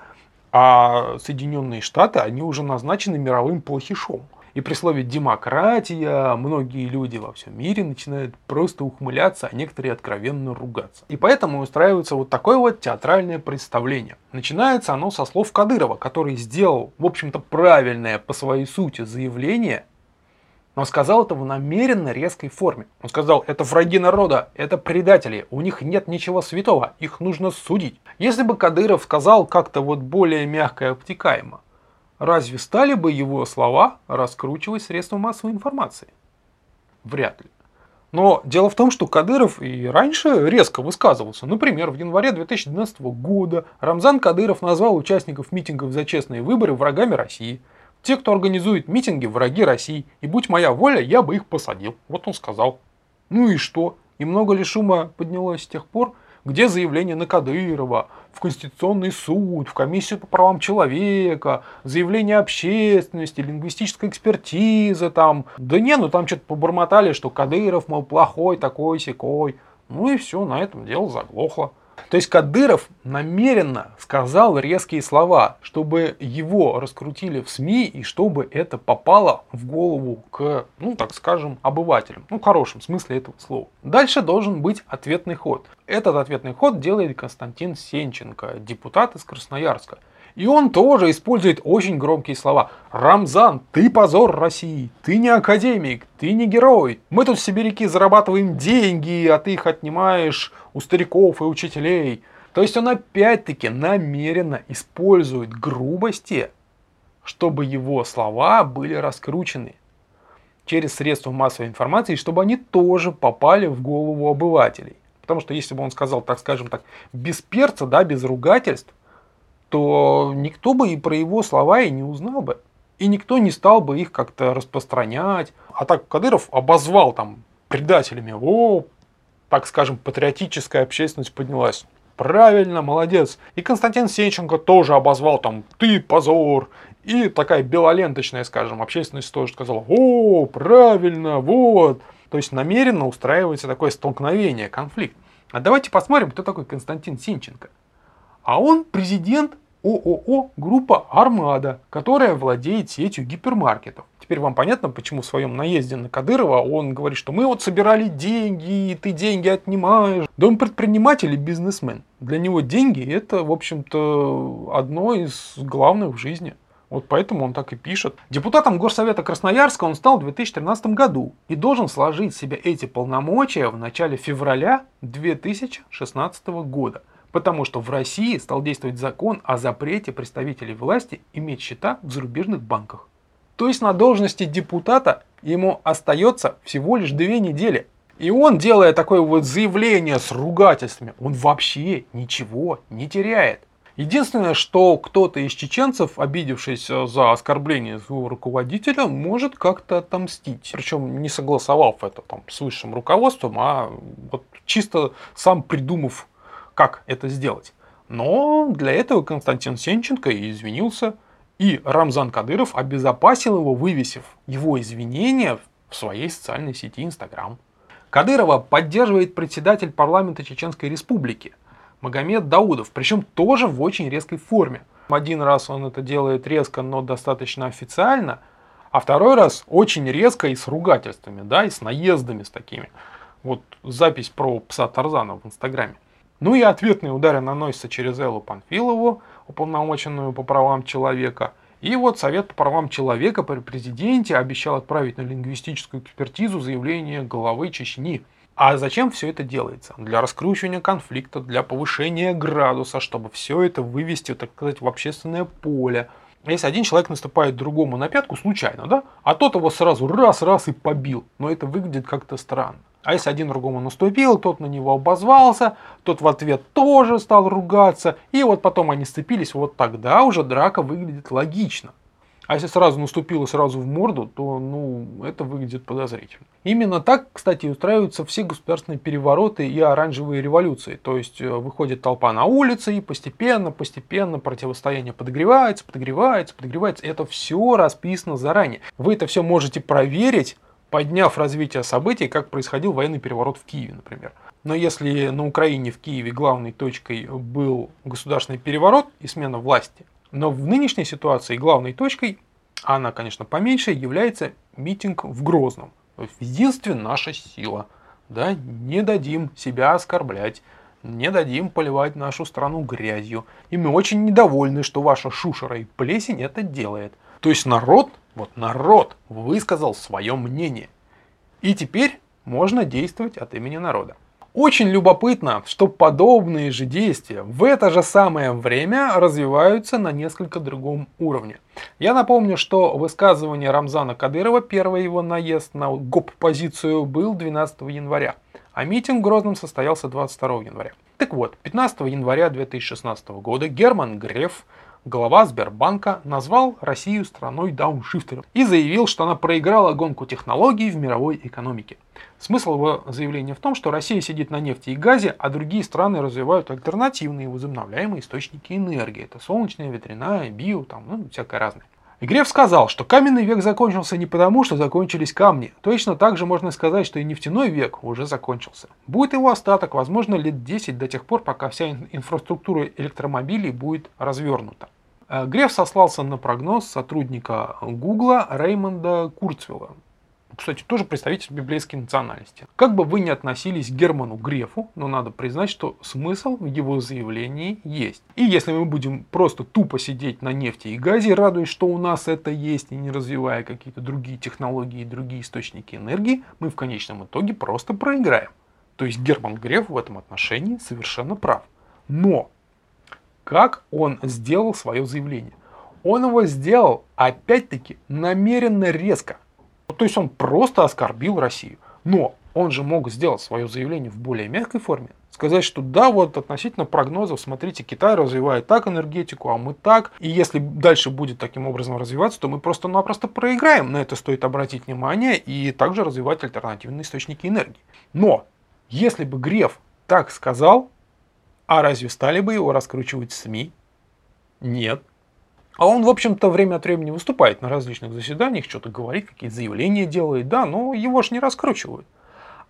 А Соединенные Штаты, они уже назначены мировым плохишом. И при слове «демократия» многие люди во всем мире начинают просто ухмыляться, а некоторые откровенно ругаться. И поэтому устраивается вот такое вот театральное представление. Начинается оно со слов Кадырова, который сделал, в общем-то, правильное по своей сути заявление, но сказал это в намеренно резкой форме. Он сказал, это враги народа, это предатели, у них нет ничего святого, их нужно судить. Если бы Кадыров сказал как-то вот более мягко и обтекаемо, разве стали бы его слова раскручивать средства массовой информации? Вряд ли. Но дело в том, что Кадыров и раньше резко высказывался. Например, в январе 2012 года Рамзан Кадыров назвал участников митингов за честные выборы врагами России. Те, кто организует митинги, враги России. И будь моя воля, я бы их посадил. Вот он сказал. Ну и что? И много ли шума поднялось с тех пор? Где заявление на Кадырова, в Конституционный суд, в Комиссию по правам человека, заявление общественности, лингвистическая экспертиза там. Да не, ну там что-то побормотали, что Кадыров, мол, плохой, такой-сякой. Ну и все, на этом дело заглохло. То есть Кадыров намеренно сказал резкие слова, чтобы его раскрутили в СМИ и чтобы это попало в голову к, ну так скажем, обывателям. Ну, в хорошем смысле этого слова. Дальше должен быть ответный ход. Этот ответный ход делает Константин Сенченко, депутат из Красноярска. И он тоже использует очень громкие слова. «Рамзан, ты позор России, ты не академик, ты не герой. Мы тут, сибиряки, зарабатываем деньги, а ты их отнимаешь у стариков и учителей». То есть он опять-таки намеренно использует грубости, чтобы его слова были раскручены через средства массовой информации, чтобы они тоже попали в голову обывателей. Потому что если бы он сказал, так скажем так, без перца, да, без ругательств, то никто бы и про его слова и не узнал бы. И никто не стал бы их как-то распространять. А так Кадыров обозвал там предателями. О, так скажем, патриотическая общественность поднялась. Правильно, молодец. И Константин Сенченко тоже обозвал там «ты позор». И такая белоленточная, скажем, общественность тоже сказала «о, правильно, вот». То есть намеренно устраивается такое столкновение, конфликт. А давайте посмотрим, кто такой Константин Сенченко. А он президент ООО группа «Армада», которая владеет сетью гипермаркетов. Теперь вам понятно, почему в своем наезде на Кадырова он говорит, что мы вот собирали деньги, и ты деньги отнимаешь. Да он предприниматель и бизнесмен. Для него деньги это, в общем-то, одно из главных в жизни. Вот поэтому он так и пишет. Депутатом Горсовета Красноярска он стал в 2013 году и должен сложить себе эти полномочия в начале февраля 2016 года. потому что в России стал действовать закон о запрете представителей власти иметь счета в зарубежных банках. То есть на должности депутата ему остается всего лишь 2 недели. И он, делая такое вот заявление с ругательствами, он вообще ничего не теряет. Единственное, что кто-то из чеченцев, обидевшись за оскорбление своего руководителя, может как-то отомстить. Причем не согласовав это там с высшим руководством, а вот чисто сам придумав, как это сделать. Но для этого Константин Сенченко и извинился, и Рамзан Кадыров обезопасил его, вывесив его извинения в своей социальной сети Инстаграм. Кадырова поддерживает председатель парламента Чеченской Республики Магомед Даудов, причем тоже в очень резкой форме. Один раз он это делает резко, но достаточно официально, а второй раз очень резко и с ругательствами, да, и с наездами с такими. Вот запись про пса Тарзана в Инстаграме. Ну и ответные удары наносятся через Эллу Памфилову, уполномоченную по правам человека. И вот Совет по правам человека при президенте обещал отправить на лингвистическую экспертизу заявление главы Чечни. А зачем все это делается? Для раскручивания конфликта, для повышения градуса, чтобы все это вывести, так сказать, в общественное поле. Если один человек наступает другому на пятку случайно, да, а тот его сразу раз и побил, но это выглядит как-то странно. А если один другому наступил, тот на него обозвался, тот в ответ тоже стал ругаться, и вот потом они сцепились, вот тогда уже драка выглядит логично. А если сразу наступил и сразу в морду, то это выглядит подозрительно. Именно так, кстати, устраиваются все государственные перевороты и оранжевые революции. То есть выходит толпа на улицы и постепенно противостояние подогревается. Это все расписано заранее. Вы это все можете проверить, подняв развитие событий, как происходил военный переворот в Киеве, например. Но если на Украине, в Киеве главной точкой был государственный переворот и смена власти, но в нынешней ситуации главной точкой, она, конечно, поменьше, является митинг в Грозном. В единстве наша сила. Да? Не дадим себя оскорблять, не дадим поливать нашу страну грязью. И мы очень недовольны, что ваша шушера и плесень это делает. То есть народ высказал свое мнение. И теперь можно действовать от имени народа. Очень любопытно, что подобные же действия в это же самое время развиваются на несколько другом уровне. Я напомню, что высказывание Рамзана Кадырова, первый его наезд на гоп-позицию, был 12 января, а митинг в Грозном состоялся 22 января. Так вот, 15 января 2016 года Герман Греф, глава Сбербанка, назвал Россию страной дауншифтеров и заявил, что она проиграла гонку технологий в мировой экономике. Смысл его заявления в том, что Россия сидит на нефти и газе, а другие страны развивают альтернативные возобновляемые источники энергии. Это солнечная, ветряная, био, всякое разное. И Греф сказал, что каменный век закончился не потому, что закончились камни. Точно так же можно сказать, что и нефтяной век уже закончился. Будет его остаток, возможно, лет 10, до тех пор, пока вся инфраструктура электромобилей будет развернута. Греф сослался на прогноз сотрудника Гугла Реймонда Курцвилла. Кстати, тоже представитель библейской национальности. Как бы вы ни относились к Герману Грефу, но надо признать, что смысл в его заявлении есть. И если мы будем просто тупо сидеть на нефти и газе, радуясь, что у нас это есть, и не развивая какие-то другие технологии и другие источники энергии, мы в конечном итоге просто проиграем. То есть Герман Греф в этом отношении совершенно прав. Но как он сделал свое заявление? Он его сделал, опять-таки, намеренно резко. То есть он просто оскорбил Россию. Но он же мог сделать свое заявление в более мягкой форме. Сказать, что да, вот относительно прогнозов, смотрите, Китай развивает так энергетику, а мы так. И если дальше будет таким образом развиваться, то мы просто-напросто проиграем. На это стоит обратить внимание и также развивать альтернативные источники энергии. Но если бы Греф так сказал, а разве стали бы его раскручивать в СМИ? Нет. А он, в общем-то, время от времени выступает на различных заседаниях, что-то говорит, какие-то заявления делает, да, но его же не раскручивают.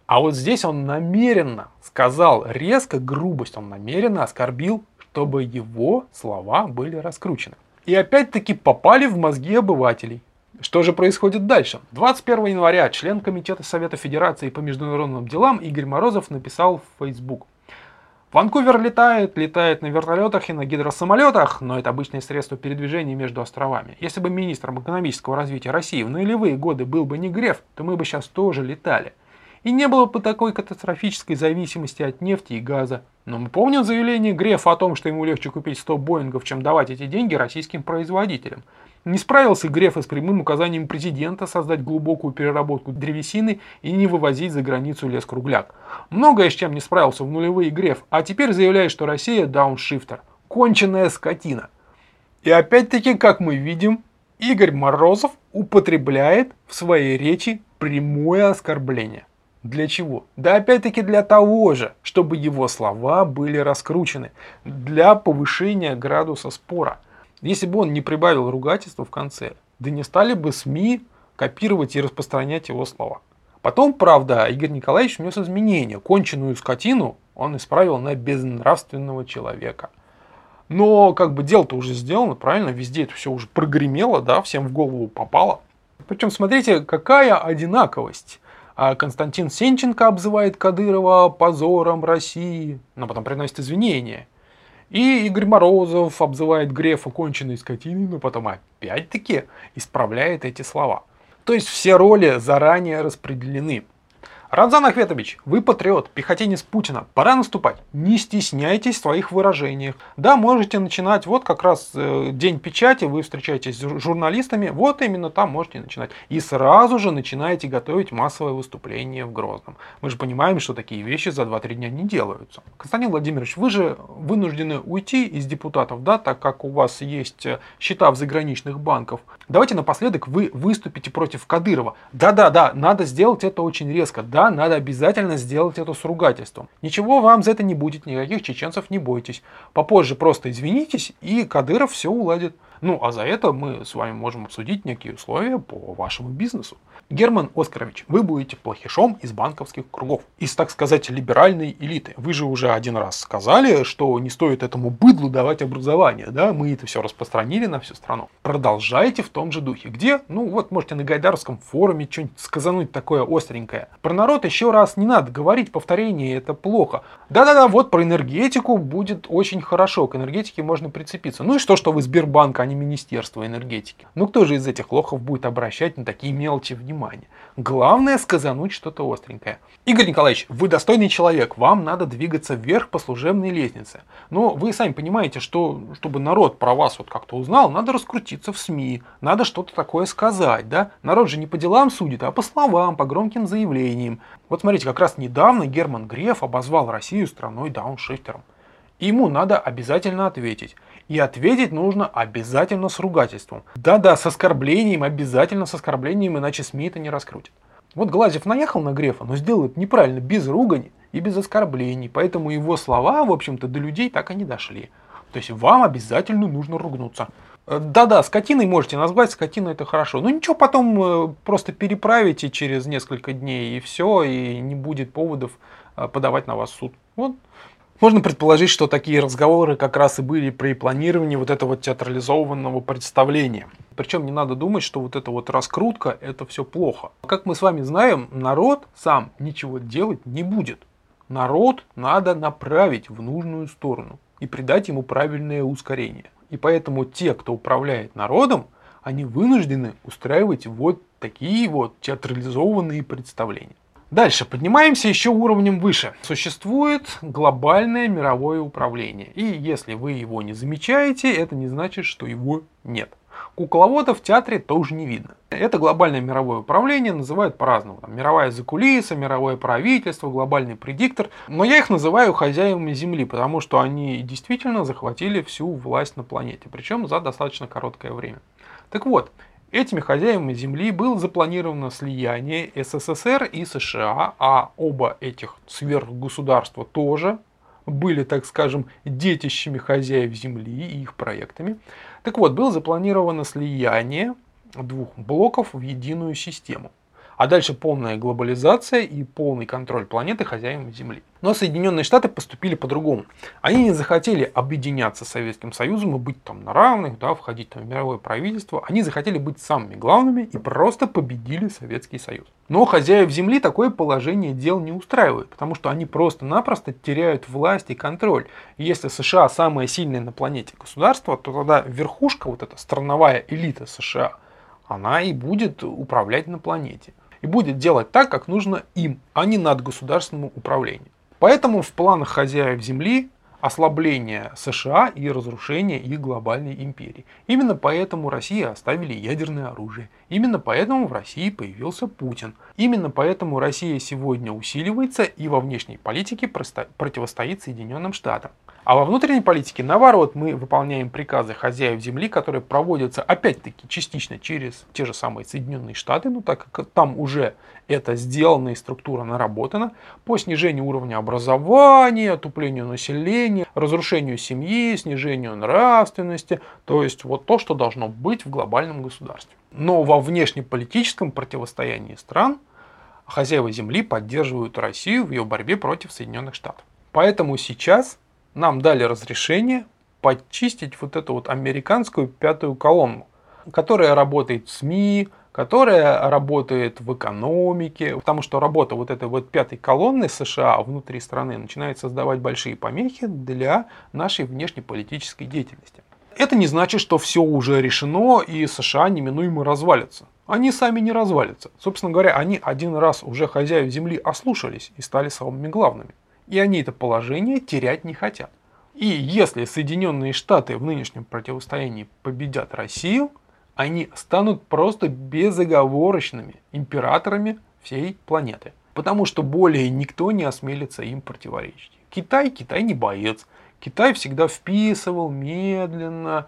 А вот здесь он намеренно сказал резко грубость, он намеренно оскорбил, чтобы его слова были раскручены. И опять-таки попали в мозги обывателей. Что же происходит дальше? 21 января член Комитета Совета Федерации по международным делам Игорь Морозов написал в Facebook: Ванкувер летает на вертолетах и на гидросамолетах, но это обычное средство передвижения между островами. Если бы министром экономического развития России в нулевые годы был бы не Греф, то мы бы сейчас тоже летали. и не было бы такой катастрофической зависимости от нефти и газа. Но мы помним заявление Грефа о том, что ему легче купить 100 Боингов, чем давать эти деньги российским производителям. Не справился Греф и с прямым указанием президента создать глубокую переработку древесины и не вывозить за границу лес-кругляк. Многое с чем не справился в нулевые Греф, а теперь заявляет, что Россия дауншифтер. Конченная скотина. И опять-таки, как мы видим, Игорь Морозов употребляет в своей речи прямое оскорбление. Для чего? Да опять-таки для того же, чтобы его слова были раскручены, для повышения градуса спора. Если бы он не прибавил ругательства в конце, да не стали бы СМИ копировать и распространять его слова. Потом, правда, Игорь Николаевич внес изменения. Конченую скотину он исправил на безнравственного человека. Но как бы дело-то уже сделано, правильно? Везде это все уже прогремело, да, всем в голову попало. Причем смотрите, какая одинаковость. Константин Сенченко обзывает Кадырова позором России, но потом приносит извинения. И Игорь Морозов обзывает Грефа конченной скотиной, но потом опять-таки исправляет эти слова. То есть все роли заранее распределены. Рамзан Ахметович, вы патриот, пехотинец Путина, пора наступать. Не стесняйтесь в своих выражениях. Да, можете начинать, вот как раз день печати, вы встречаетесь с журналистами, вот именно там можете начинать. И сразу же начинаете готовить массовое выступление в Грозном. Мы же понимаем, что такие вещи за 2-3 дня не делаются. Константин Владимирович, вы же вынуждены уйти из депутатов, да, так как у вас есть счета в заграничных банках. Давайте напоследок вы выступите против Кадырова. Да, надо сделать это очень резко. Да, надо обязательно сделать это с ругательством. Ничего вам за это не будет, никаких чеченцев не бойтесь. Попозже просто извинитесь, и Кадыров все уладит. Ну, а за это мы с вами можем обсудить некие условия по вашему бизнесу. Герман Оскарович, вы будете плохишом из банковских кругов, из, так сказать, либеральной элиты. Вы же уже один раз сказали, что не стоит этому быдлу давать образование, да? Мы это все распространили на всю страну. Продолжайте в том же духе. Где? Ну, вот можете на Гайдаровском форуме что-нибудь сказануть такое остренькое. Про народ еще раз не надо говорить, повторение это плохо. Да, вот про энергетику будет очень хорошо, к энергетике можно прицепиться. Ну и что вы Сбербанк, а не Министерство энергетики. Ну кто же из этих лохов будет обращать на такие мелочи внимание? Главное сказануть что-то остренькое. Игорь Николаевич, вы достойный человек, вам надо двигаться вверх по служебной лестнице. Но вы сами понимаете, что чтобы народ про вас вот как-то узнал, надо раскрутиться в СМИ, надо что-то такое сказать, да? Народ же не по делам судит, а по словам, по громким заявлениям. Вот смотрите, как раз недавно Герман Греф обозвал Россию страной дауншифтером. И ему надо обязательно ответить. И ответить нужно обязательно с ругательством. Да, с оскорблением, обязательно с оскорблением, иначе СМИ это не раскрутит. Вот Глазьев наехал на Грефа, но сделал это неправильно, без ругани и без оскорблений. Поэтому его слова, в общем-то, до людей так и не дошли. То есть вам обязательно нужно ругнуться. Да, скотиной можете назвать, скотина это хорошо. Но ничего, потом просто переправите через несколько дней и все, и не будет поводов подавать на вас в суд. Вот. Можно предположить, что такие разговоры как раз и были при планировании вот этого театрализованного представления. Причем не надо думать, что вот эта вот раскрутка это все плохо. Как мы с вами знаем, народ сам ничего делать не будет. Народ надо направить в нужную сторону и придать ему правильное ускорение. И поэтому те, кто управляет народом, они вынуждены устраивать вот такие вот театрализованные представления. Дальше, поднимаемся еще уровнем выше. Существует глобальное мировое управление. И если вы его не замечаете, это не значит, что его нет. Кукловода в театре тоже не видно. Это глобальное мировое управление называют по-разному. Мировая закулиса, мировое правительство, глобальный предиктор. Но я их называю хозяевами Земли, потому что они действительно захватили всю власть на планете. Причем за достаточно короткое время. Так вот, этими хозяевами Земли было запланировано слияние СССР и США, а оба этих сверхгосударства тоже были, так скажем, детищами хозяев Земли и их проектами. Так вот, было запланировано слияние двух блоков в единую систему. А дальше полная глобализация и полный контроль планеты хозяевами Земли. Но Соединенные Штаты поступили по-другому. Они не захотели объединяться с Советским Союзом и быть там на равных, да, входить там в мировое правительство. Они захотели быть самыми главными и просто победили Советский Союз. Но хозяев Земли такое положение дел не устраивает, потому что они просто-напросто теряют власть и контроль. И если США самое сильное на планете государство, то тогда верхушка, вот эта страновая элита США, она и будет управлять на планете. и будет делать так, как нужно им, а не над государственным управлением. Поэтому в планах хозяев земли ослабление США и разрушение их глобальной империи. Именно поэтому России оставили ядерное оружие. Именно поэтому в России появился Путин. Именно поэтому Россия сегодня усиливается и во внешней политике противостоит Соединенным Штатам. А во внутренней политике, наоборот, мы выполняем приказы хозяев земли, которые проводятся, опять-таки, частично через те же самые Соединенные Штаты, ну так как там уже это сделано и структура наработана, по снижению уровня образования, отуплению населения, разрушению семьи, снижению нравственности, то есть вот то, что должно быть в глобальном государстве. Но во внешнеполитическом противостоянии стран хозяева земли поддерживают Россию в ее борьбе против Соединенных Штатов. Поэтому сейчас нам дали разрешение подчистить вот эту вот американскую пятую колонну, которая работает в СМИ, которая работает в экономике, потому что работа вот этой вот пятой колонны США внутри страны начинает создавать большие помехи для нашей внешнеполитической деятельности. Это не значит, что все уже решено и США неминуемо развалится. Они сами не развалятся. Собственно говоря, они один раз уже хозяев земли ослушались и стали самыми главными. И они это положение терять не хотят. И если Соединенные Штаты в нынешнем противостоянии победят Россию, они станут просто безоговорочными императорами всей планеты. Потому что более никто не осмелится им противоречить. Китай не боец. Китай всегда вписывал медленно,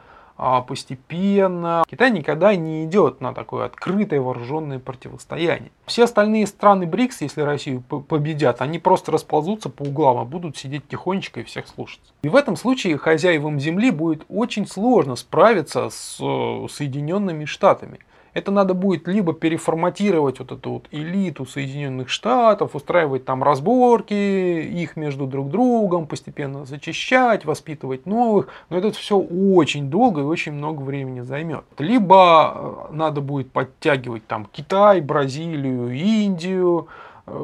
постепенно. Китай никогда не идет на такое открытое вооруженное противостояние. Все остальные страны БРИКС, если Россию победят, они просто расползутся по углам, а будут сидеть тихонечко и всех слушаться. И в этом случае хозяевам земли будет очень сложно справиться с Соединенными Штатами. Это надо будет либо переформатировать вот эту вот элиту Соединенных Штатов, устраивать там разборки их между друг другом, постепенно зачищать, воспитывать новых. Но это все очень долго и очень много времени займет. Либо надо будет подтягивать там Китай, Бразилию, Индию,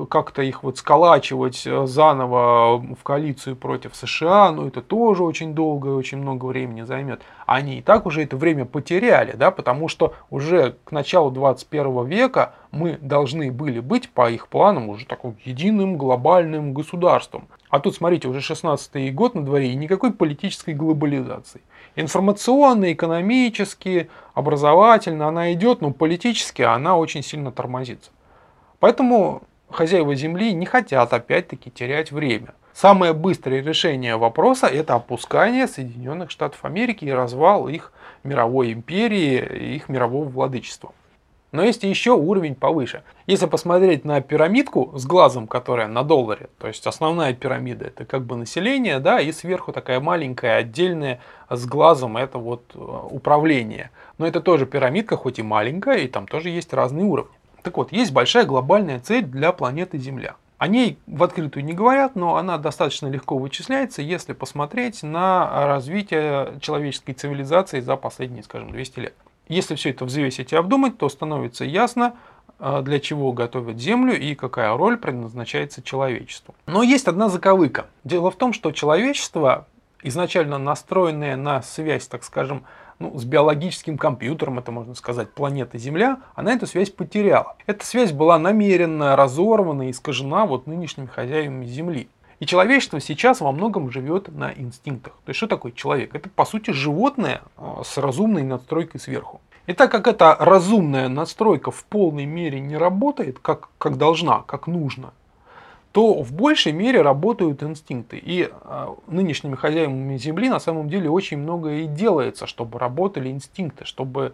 как-то их вот сколачивать заново в коалицию против США, но это тоже очень долго и очень много времени займет. Они и так уже это время потеряли, да, потому что уже к началу 21 века мы должны были быть, по их планам, уже таким единым глобальным государством. А тут, смотрите, уже 16-й год на дворе и никакой политической глобализации. Информационно, экономически, образовательно она идет, но политически она очень сильно тормозится. Поэтому хозяева земли не хотят опять-таки терять время. Самое быстрое решение вопроса — это опускание Соединенных Штатов Америки и развал их мировой империи, их мирового владычества. Но есть еще уровень повыше. Если посмотреть на пирамидку с глазом, которая на долларе, то есть основная пирамида — это как бы население, да, и сверху такая маленькая отдельная с глазом — это вот управление. Но это тоже пирамидка, хоть и маленькая, и там тоже есть разные уровни. Так вот, есть большая глобальная цель для планеты Земля. О ней в открытую не говорят, но она достаточно легко вычисляется, если посмотреть на развитие человеческой цивилизации за последние, скажем, 200 лет. Если все это взвесить и обдумать, то становится ясно, для чего готовят Землю и какая роль предназначается человечеству. Но есть одна заковыка. Дело в том, что человечество, изначально настроенное на связь, так скажем, с биологическим компьютером, это можно сказать, планета Земля, она эту связь потеряла. Эта связь была намеренно разорвана и искажена вот нынешними хозяевами Земли. И человечество сейчас во многом живет на инстинктах. То есть что такое человек? Это по сути животное с разумной надстройкой сверху. И так как эта разумная надстройка в полной мере не работает, как должна, как нужно, то в большей мере работают инстинкты. И нынешними хозяевами Земли на самом деле очень многое и делается, чтобы работали инстинкты, чтобы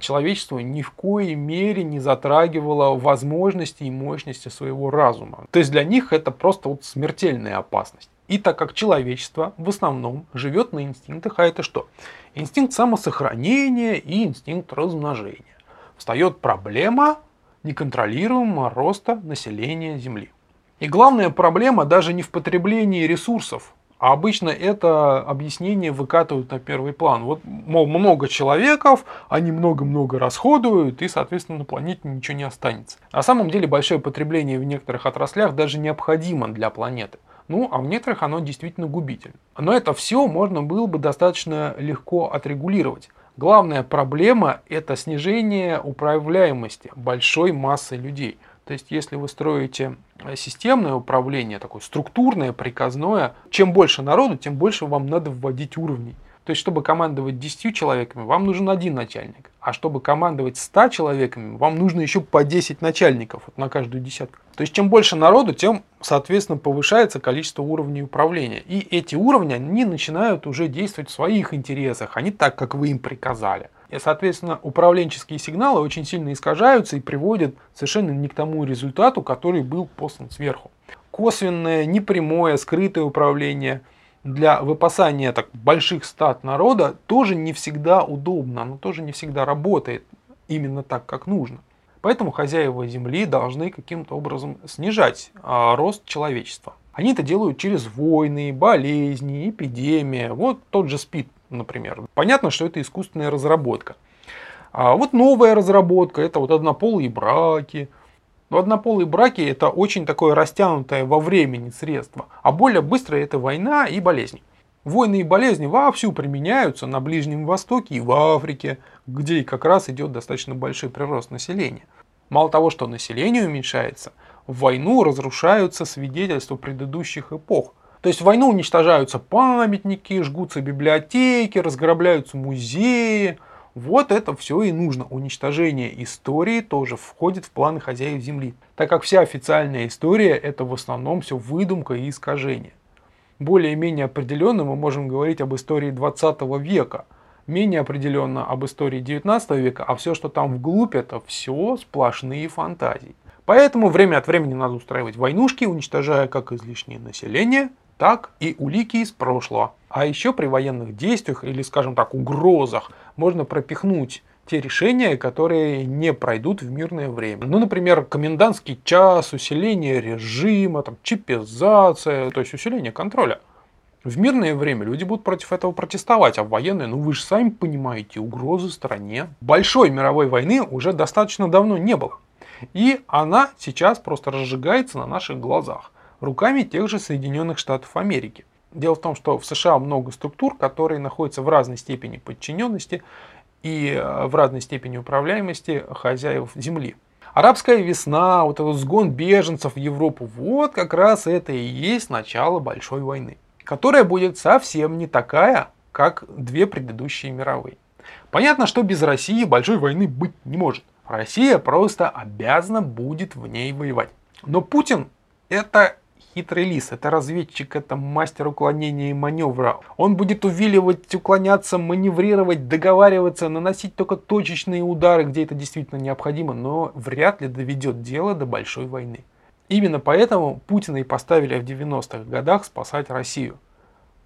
человечество ни в коей мере не затрагивало возможности и мощности своего разума. То есть для них это просто вот смертельная опасность. И так как человечество в основном живет на инстинктах, а это что? Инстинкт самосохранения и инстинкт размножения. Встает проблема неконтролируемого роста населения Земли. И главная проблема даже не в потреблении ресурсов, а обычно это объяснение выкатывают на первый план. Вот, мол, много человеков, они много-много расходуют, и, соответственно, на планете ничего не останется. На самом деле большое потребление в некоторых отраслях даже необходимо для планеты. Ну, а в некоторых оно действительно губительно. Но это все можно было бы достаточно легко отрегулировать. Главная проблема — это снижение управляемости большой массы людей. То есть, если вы строите системное управление, такое структурное, приказное, чем больше народу, тем больше вам надо вводить уровней. То есть, чтобы командовать 10 человеками, вам нужен один начальник. А чтобы командовать 100 человеками, вам нужно еще по 10 начальников вот, на каждую десятку. То есть, чем больше народу, тем, соответственно, повышается количество уровней управления. И эти уровни, они начинают уже действовать в своих интересах, а не так, как вы им приказали. И, соответственно, управленческие сигналы очень сильно искажаются и приводят совершенно не к тому результату, который был послан сверху. Косвенное, непрямое, скрытое управление – для выпасания так больших стад народа тоже не всегда удобно, оно тоже не всегда работает именно так, как нужно. Поэтому хозяева земли должны каким-то образом снижать рост человечества. Они это делают через войны, болезни, эпидемии. Вот тот же СПИД, например. Понятно, что это искусственная разработка. А вот новая разработка – это вот однополые браки. Но однополые браки – это очень такое растянутое во времени средство, а более быстрое – это война и болезни. Войны и болезни вовсю применяются на Ближнем Востоке и в Африке, где как раз идет достаточно большой прирост населения. Мало того, что население уменьшается, в войну разрушаются свидетельства предыдущих эпох. То есть в войну уничтожаются памятники, жгутся библиотеки, разграбляются музеи. Вот это все и нужно. Уничтожение истории тоже входит в планы хозяев земли, так как вся официальная история – это в основном все выдумка и искажение. Более-менее определенно мы можем говорить об истории 20 века, менее определенно об истории 19 века, а все, что там вглубь, это все сплошные фантазии. Поэтому время от времени надо устраивать войнушки, уничтожая как излишнее население, так и улики из прошлого. А еще при военных действиях или, скажем так, угрозах можно пропихнуть те решения, которые не пройдут в мирное время. Ну, например, комендантский час, усиление режима, там, чипизация, то есть усиление контроля. В мирное время люди будут против этого протестовать, а в военное, ну вы же сами понимаете, угрозы стране. Большой мировой войны уже достаточно давно не было. И она сейчас просто разжигается на наших глазах руками тех же Соединенных Штатов Америки. Дело в том, что в США много структур, которые находятся в разной степени подчиненности и в разной степени управляемости хозяев земли. Арабская весна, вот этот сгон беженцев в Европу, вот как раз это и есть начало большой войны, которая будет совсем не такая, как две предыдущие мировые. Понятно, что без России большой войны быть не может. Россия просто обязана будет в ней воевать. Но Путин это хитрый лис, это разведчик, это мастер уклонения и маневра. Он будет увиливать, уклоняться, маневрировать, договариваться, наносить только точечные удары, где это действительно необходимо, но вряд ли доведет дело до большой войны. Именно поэтому Путина и поставили в 90-х годах спасать Россию.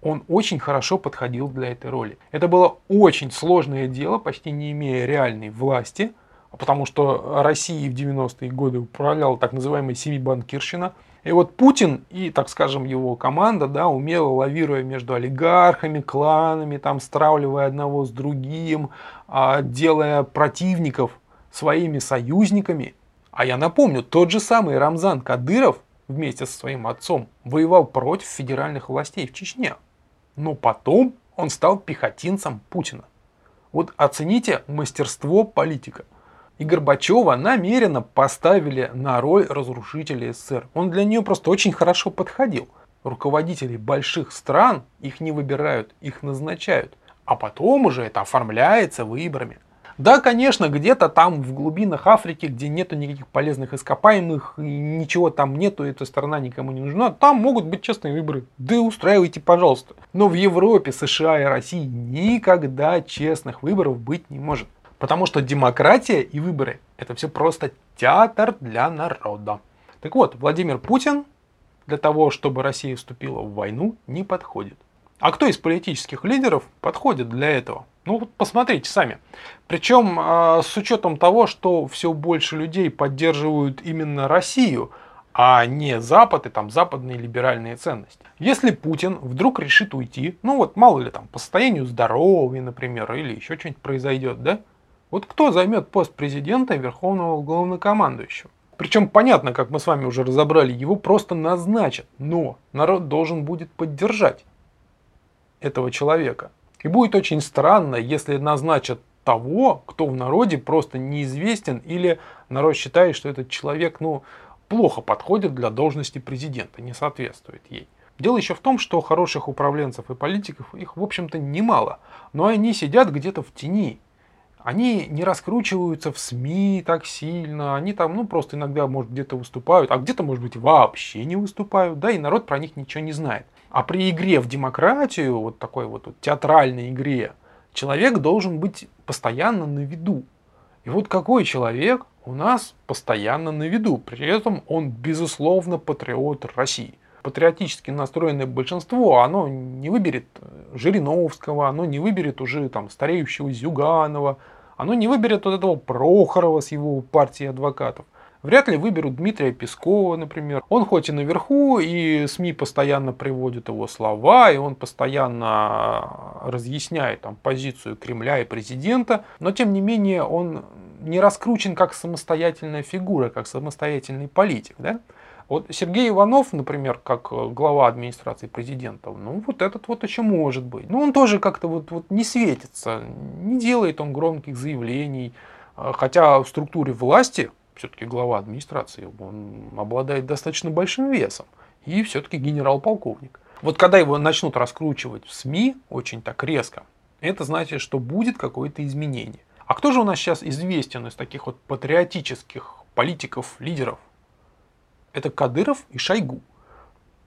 Он очень хорошо подходил для этой роли. Это было очень сложное дело, почти не имея реальной власти, потому что Россией в 90-е годы управляла так называемая семибанкирщина. И вот Путин и, так скажем, его команда, да, умело лавируя между олигархами, кланами, там, стравливая одного с другим, делая противников своими союзниками. А я напомню, тот же самый Рамзан Кадыров вместе со своим отцом воевал против федеральных властей в Чечне. Но потом он стал пехотинцем Путина. Вот оцените мастерство политика. И Горбачева намеренно поставили на роль разрушителя СССР. Он для нее просто очень хорошо подходил. Руководителей больших стран их не выбирают, их назначают. А потом уже это оформляется выборами. Да, конечно, где-то там в глубинах Африки, где нету никаких полезных ископаемых, ничего там нету, эта страна никому не нужна, там могут быть честные выборы. Да устраивайте, пожалуйста. Но в Европе, США и России никогда честных выборов быть не может. Потому что демократия и выборы – это все просто театр для народа. Так вот, Владимир Путин для того, чтобы Россия вступила в войну, не подходит. А кто из политических лидеров подходит для этого? Ну вот посмотрите сами. Причем с учетом того, что все больше людей поддерживают именно Россию, а не Запад и там западные либеральные ценности. Если Путин вдруг решит уйти, ну вот мало ли там по состоянию здоровья, например, или еще что-нибудь произойдет, да? Вот кто займет пост президента и верховного главнокомандующего? Причем понятно, как мы с вами уже разобрали, его просто назначат, но народ должен будет поддержать этого человека. И будет очень странно, если назначат того, кто в народе просто неизвестен или народ считает, что этот человек, плохо подходит для должности президента, не соответствует ей. Дело еще в том, что хороших управленцев и политиков их, в общем-то, немало, но они сидят где-то в тени. Они не раскручиваются в СМИ так сильно, они там, просто иногда, может, где-то выступают, а где-то, может быть, вообще не выступают, да, и народ про них ничего не знает. А при игре в демократию, вот такой вот театральной игре, человек должен быть постоянно на виду. И вот какой человек у нас постоянно на виду, при этом он, безусловно, патриот России. Патриотически настроенное большинство, оно не выберет Жириновского, оно не выберет уже там стареющего Зюганова, оно не выберет вот этого Прохорова с его партией адвокатов. Вряд ли выберут Дмитрия Пескова, например. Он хоть и наверху, и СМИ постоянно приводят его слова, и он постоянно разъясняет там позицию Кремля и президента, но тем не менее он не раскручен как самостоятельная фигура, как самостоятельный политик, да? Вот Сергей Иванов, например, как глава администрации президента, вот этот вот еще может быть. Но он тоже как-то вот не светится, не делает он громких заявлений. Хотя в структуре власти, все-таки глава администрации, он обладает достаточно большим весом. И все-таки генерал-полковник. Вот когда его начнут раскручивать в СМИ очень так резко, это значит, что будет какое-то изменение. А кто же у нас сейчас известен из таких вот патриотических политиков, лидеров? Это Кадыров и Шойгу.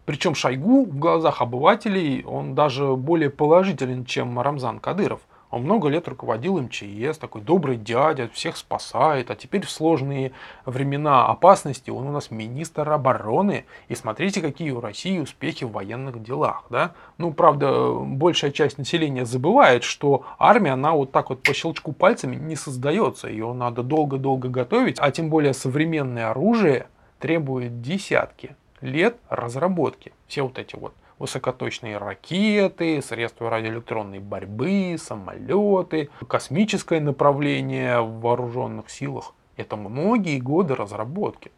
Причем Шойгу в глазах обывателей, он даже более положителен, чем Рамзан Кадыров. Он много лет руководил МЧС, такой добрый дядя, всех спасает. А теперь в сложные времена опасности он у нас министр обороны. И смотрите, какие у России успехи в военных делах. Да? Правда, большая часть населения забывает, что армия, она вот так вот по щелчку пальцами не создается. Ее надо долго-долго готовить, а тем более современное оружие требует десятки лет разработки. Все вот эти вот высокоточные ракеты, средства радиоэлектронной борьбы, самолеты, космическое направление в вооруженных силах. Это многие годы разработки.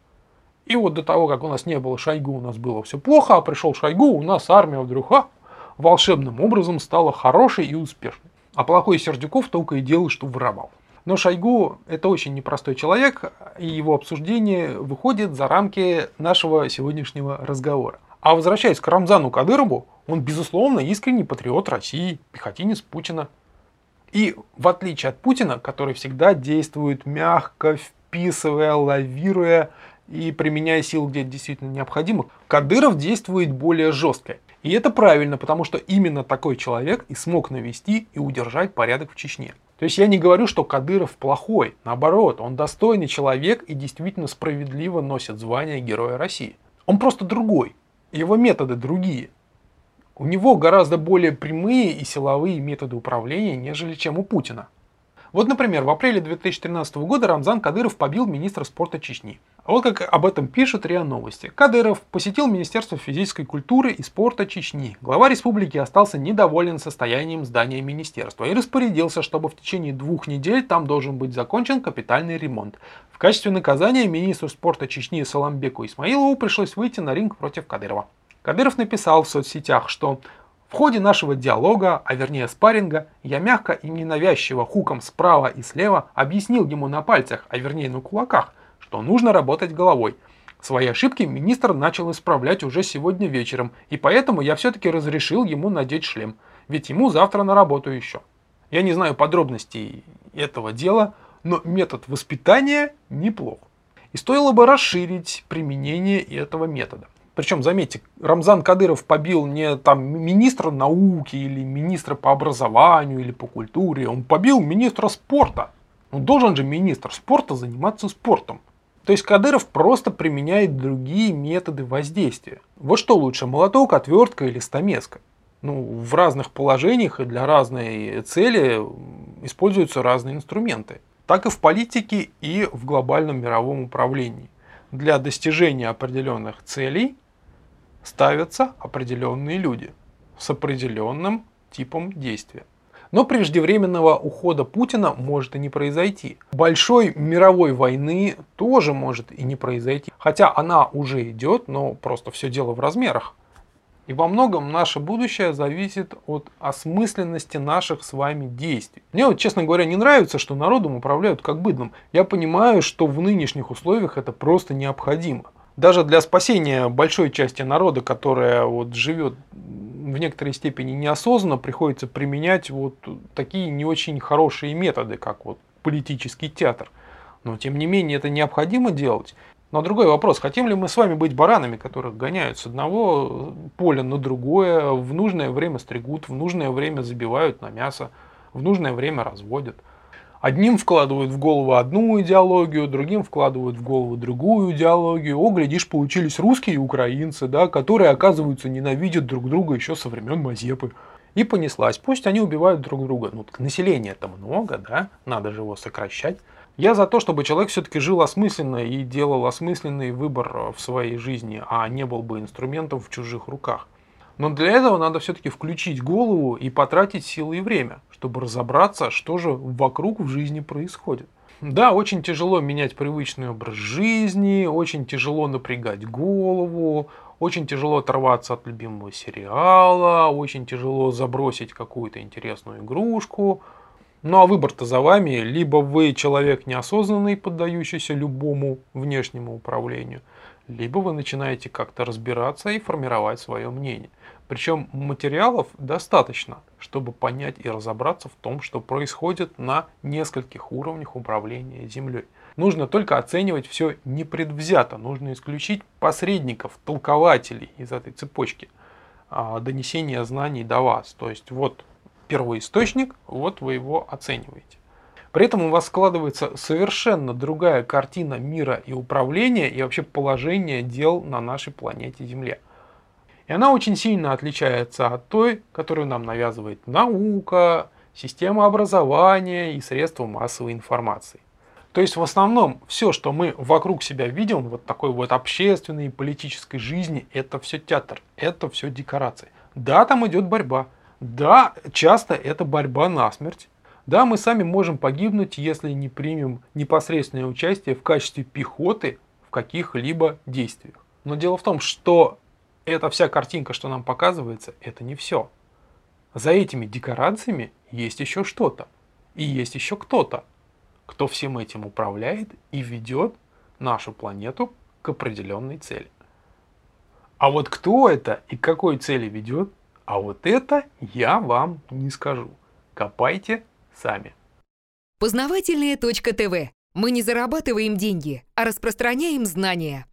И вот до того, как у нас не было Шойгу, у нас было все плохо, а пришел Шойгу, у нас армия вдруг волшебным образом стала хорошей и успешной. А плохой Сердюков только и делал, что воровал. Но Шойгу — это очень непростой человек, и его обсуждение выходит за рамки нашего сегодняшнего разговора. А возвращаясь к Рамзану Кадырову, он, безусловно, искренний патриот России, пехотинец Путина. И в отличие от Путина, который всегда действует мягко, вписывая, лавируя и применяя силу, где это действительно необходимо, Кадыров действует более жестко. И это правильно, потому что именно такой человек и смог навести и удержать порядок в Чечне. То есть я не говорю, что Кадыров плохой, наоборот, он достойный человек и действительно справедливо носит звание Героя России. Он просто другой, его методы другие. У него гораздо более прямые и силовые методы управления, нежели чем у Путина. Вот, например, в апреле 2013 года Рамзан Кадыров побил министра спорта Чечни. А вот как об этом пишет РИА Новости. Кадыров посетил Министерство физической культуры и спорта Чечни. Глава республики остался недоволен состоянием здания министерства и распорядился, чтобы в течение 2 недель там должен быть закончен капитальный ремонт. В качестве наказания министру спорта Чечни Саламбеку Исмаилову пришлось выйти на ринг против Кадырова. Кадыров написал в соцсетях, что в ходе нашего диалога, а вернее спарринга, я мягко и ненавязчиво хуком справа и слева объяснил ему на пальцах, а вернее на кулаках, что нужно работать головой. Свои ошибки министр начал исправлять уже сегодня вечером, и поэтому я все-таки разрешил ему надеть шлем, ведь ему завтра на работу еще. Я не знаю подробностей этого дела, но метод воспитания неплох. И стоило бы расширить применение этого метода. Причем, заметьте, Рамзан Кадыров побил не там министра науки или министра по образованию или по культуре, он побил министра спорта. Ну, должен же министр спорта заниматься спортом. То есть Кадыров просто применяет другие методы воздействия. Вот что лучше, молоток, отвертка или стамеска? В разных положениях и для разной цели используются разные инструменты. Так и в политике, и в глобальном мировом управлении. Для достижения определенных целей ставятся определенные люди с определенным типом действия. Но преждевременного ухода Путина может и не произойти. Большой мировой войны тоже может и не произойти. Хотя она уже идет, но просто все дело в размерах. И во многом наше будущее зависит от осмысленности наших с вами действий. Мне вот, честно говоря, не нравится, что народом управляют как быдлом. Я понимаю, что в нынешних условиях это просто необходимо. Даже для спасения большой части народа, которая вот живет в некоторой степени неосознанно, приходится применять вот такие не очень хорошие методы, как вот политический театр. Но тем не менее это необходимо делать. Но другой вопрос, хотим ли мы с вами быть баранами, которых гоняют с одного поля на другое, в нужное время стригут, в нужное время забивают на мясо, в нужное время разводят. Одним вкладывают в голову одну идеологию, другим вкладывают в голову другую идеологию. О, глядишь, получились русские и украинцы, да, которые, оказывается, ненавидят друг друга еще со времен Мазепы. И понеслась. Пусть они убивают друг друга. Ну, так населения-то много, да? Надо же его сокращать. Я за то, чтобы человек все-таки жил осмысленно и делал осмысленный выбор в своей жизни, а не был бы инструментом в чужих руках. Но для этого надо все-таки включить голову и потратить силы и время, чтобы разобраться, что же вокруг в жизни происходит. Да, очень тяжело менять привычный образ жизни, очень тяжело напрягать голову, очень тяжело оторваться от любимого сериала, очень тяжело забросить какую-то интересную игрушку. Ну а выбор-то за вами, либо вы человек неосознанный, поддающийся любому внешнему управлению, либо вы начинаете как-то разбираться и формировать свое мнение. Причем материалов достаточно, чтобы понять и разобраться в том, что происходит на нескольких уровнях управления Землей. Нужно только оценивать все непредвзято, нужно исключить посредников, толкователей из этой цепочки донесения знаний до вас. То есть вот первоисточник, вот вы его оцениваете. При этом у вас складывается совершенно другая картина мира и управления, и вообще положения дел на нашей планете Земле. И она очень сильно отличается от той, которую нам навязывает наука, система образования и средства массовой информации. То есть в основном все, что мы вокруг себя видим, вот такой вот общественной и политической жизни, это все театр, это все декорации. Да, там идет борьба. Да, часто это борьба насмерть. Да, мы сами можем погибнуть, если не примем непосредственное участие в качестве пехоты в каких-либо действиях. Но дело в том, что эта вся картинка, что нам показывается, это не все. За этими декорациями есть еще что-то. И есть еще кто-то, кто всем этим управляет и ведет нашу планету к определенной цели. А вот кто это и к какой цели ведет, а вот это я вам не скажу. Копайте сами. Познавательное.тв. Мы не зарабатываем деньги, а распространяем знания.